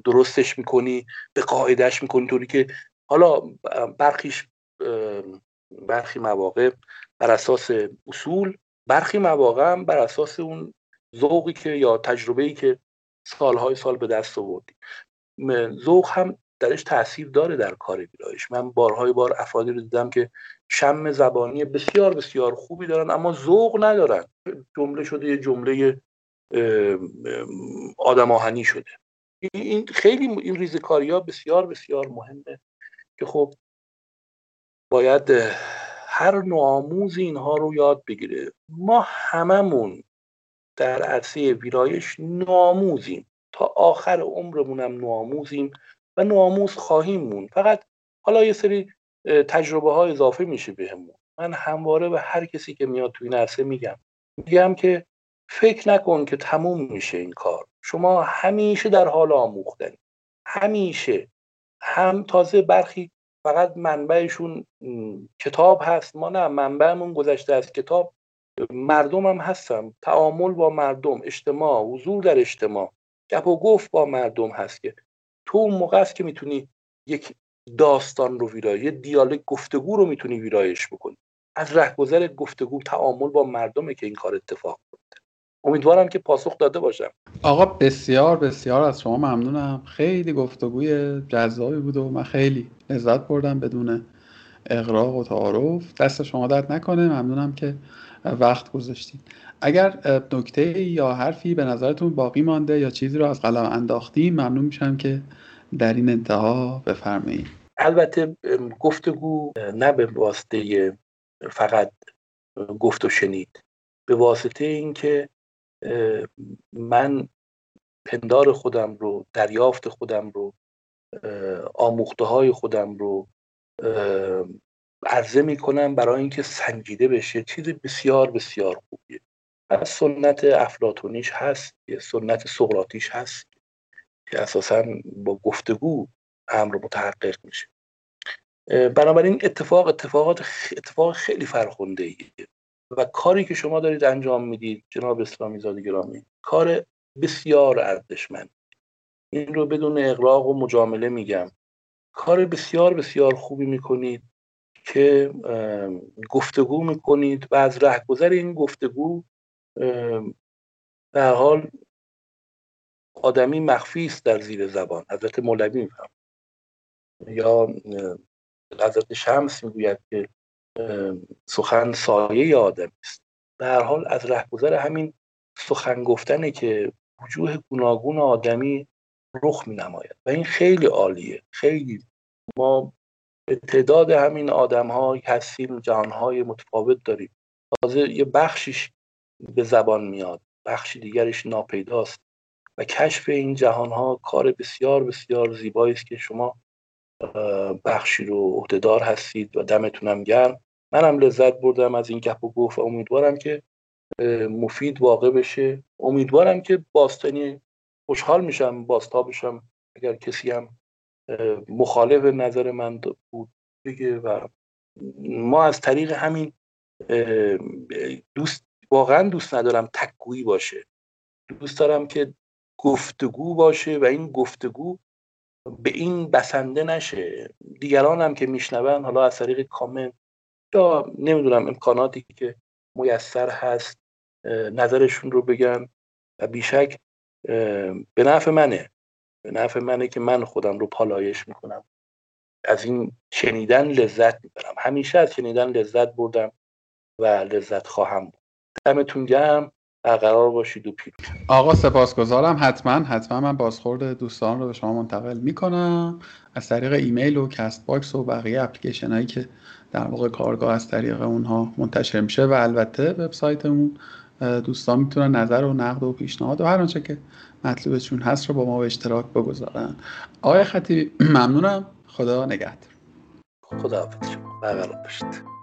درستش میکنی، به قاعدهش میکنی، طوری که حالا برخیش برخی مواقع بر اساس اصول، برخی مواقع هم بر اساس اون ذوقی که یا تجربه‌ای که سالهای سال به دست آوردی. ذوق هم درش تأثیر داره در کار ویرایش. من بارهای بار افرادی رو دیدم که شم زبانی بسیار بسیار خوبی دارن اما ذوق ندارن، جمله شده یه جمله آدم آهنی شده. این خیلی این ریزکاری‌ها بسیار بسیار مهمه که خب باید هر نوع آموزی اینها رو یاد بگیره. ما هممون در عرصه ویرایش نوآموزیم، تا آخر عمرمون هم نوآموزیم و نوآموز خواهیم موند. فقط حالا یه سری تجربه ها اضافه میشه بهمون. من همواره به هر کسی که میاد تو این عرصه میگم میگم که فکر نکن که تموم میشه این کار، شما همیشه در حال آموختنی، همیشه. هم تازه برخی فقط منبعشون کتاب هست، ما نه، منبعمون گذشته از کتاب، مردم هم هستم، تعامل با مردم، اجتماع، حضور در اجتماع، گپ و گفت با مردم هست که تو اون موقع است که میتونی یک داستان رو ویرایش، یه دیالوگ، گفتگو رو میتونی ویرایش بکنی. از رهگذر گفتگو، تعامل با مردمه که این کار اتفاق میفته. امیدوارم که پاسخ داده باشم. آقا بسیار بسیار از شما ممنونم، خیلی گفتگوی جذابی بود و من خیلی لذت بردم بدون اغراق و تعارف. دست شما درد نکنه، ممنونم که وقت گذاشتید. اگر نکته یا حرفی به نظرتون باقی مانده یا چیزی رو از قلم انداختیم، ممنون میشم که در این انتها بفرمایید. البته گفتگو نه به واسطه فقط گفت و شنید، به واسطه اینکه من پندار خودم رو، دریافت خودم رو، آموخته های خودم رو عرضه میکنم برای اینکه سنجیده بشه. چیز بسیار بسیار خوبیه. از سنت افلاطونیش هست، یه سنت سقراطیش هست که اساساً با گفتگو امر متحقق میشه. بنابراین اتفاق اتفاقات اتفاق خیلی فرخنده‌ایه و کاری که شما دارید انجام میدید جناب اسلامیزاد گرامی کار بسیار ارزشمند. این رو بدون اغراق و مجامله میگم، کار بسیار بسیار خوبی میکنید که گفتگو میکنید و از رهگذر این گفتگو به هر حال آدمی مخفی است در زیر زبان. حضرت مولوی میفهم یا حضرت شمس میگوید که سخن سایه آدمی است. به هر حال از رهگذر همین سخن گفتنه که وجوه گوناگون آدمی رخ می نماید و این خیلی عالیه. خیلی ما تعداد همین آدم ها هستیم، جهان های متفاوت داریم، تازه یه بخشیش به زبان میاد، بخشی دیگرش ناپیداست و کشف این جهان ها کار بسیار بسیار زیبایی است که شما بخشی رو عهده‌دار هستید و دمتونم گرم. منم لذت بردم از این گپ و گفت و امیدوارم که مفید واقع بشه. امیدوارم که باستانی خوشحال میشم باستابشم اگر کسی هم مخالف نظر من بود بگه و ما از طریق همین دوست، واقعا دوست ندارم تک‌گویی باشه، دوست دارم که گفتگو باشه و این گفتگو به این بسنده نشه. دیگران هم که میشنون، حالا از طریق کامنت یا نمیدونم امکاناتی که میسر هست، نظرشون رو بگن و بیشک به نفع منه، به نفع منه که من خودم رو پالایش میکنم، از این شنیدن لذت میبرم. همیشه از شنیدن لذت بردم و لذت خواهم بود. دمتون گرم، برقرار باشید و پیروز. آقا سپاسگزارم. حتما حتما من بازخورد دوستان رو به شما منتقل میکنم از طریق ایمیل و کست باکس و بقیه اپلیکیشن هایی که در واقع کارگاه از طریق اونها منتشر میشه و البته وبسایتمون. دوستان میتونن نظر و نقد و پیشنهاد و هر آنچه که مطلوبشون هست رو با ما به اشتراک بگذارن. آقای خطیبی ممنونم، خدا نگهدار. خدا حافظ شما، برقرار باشید.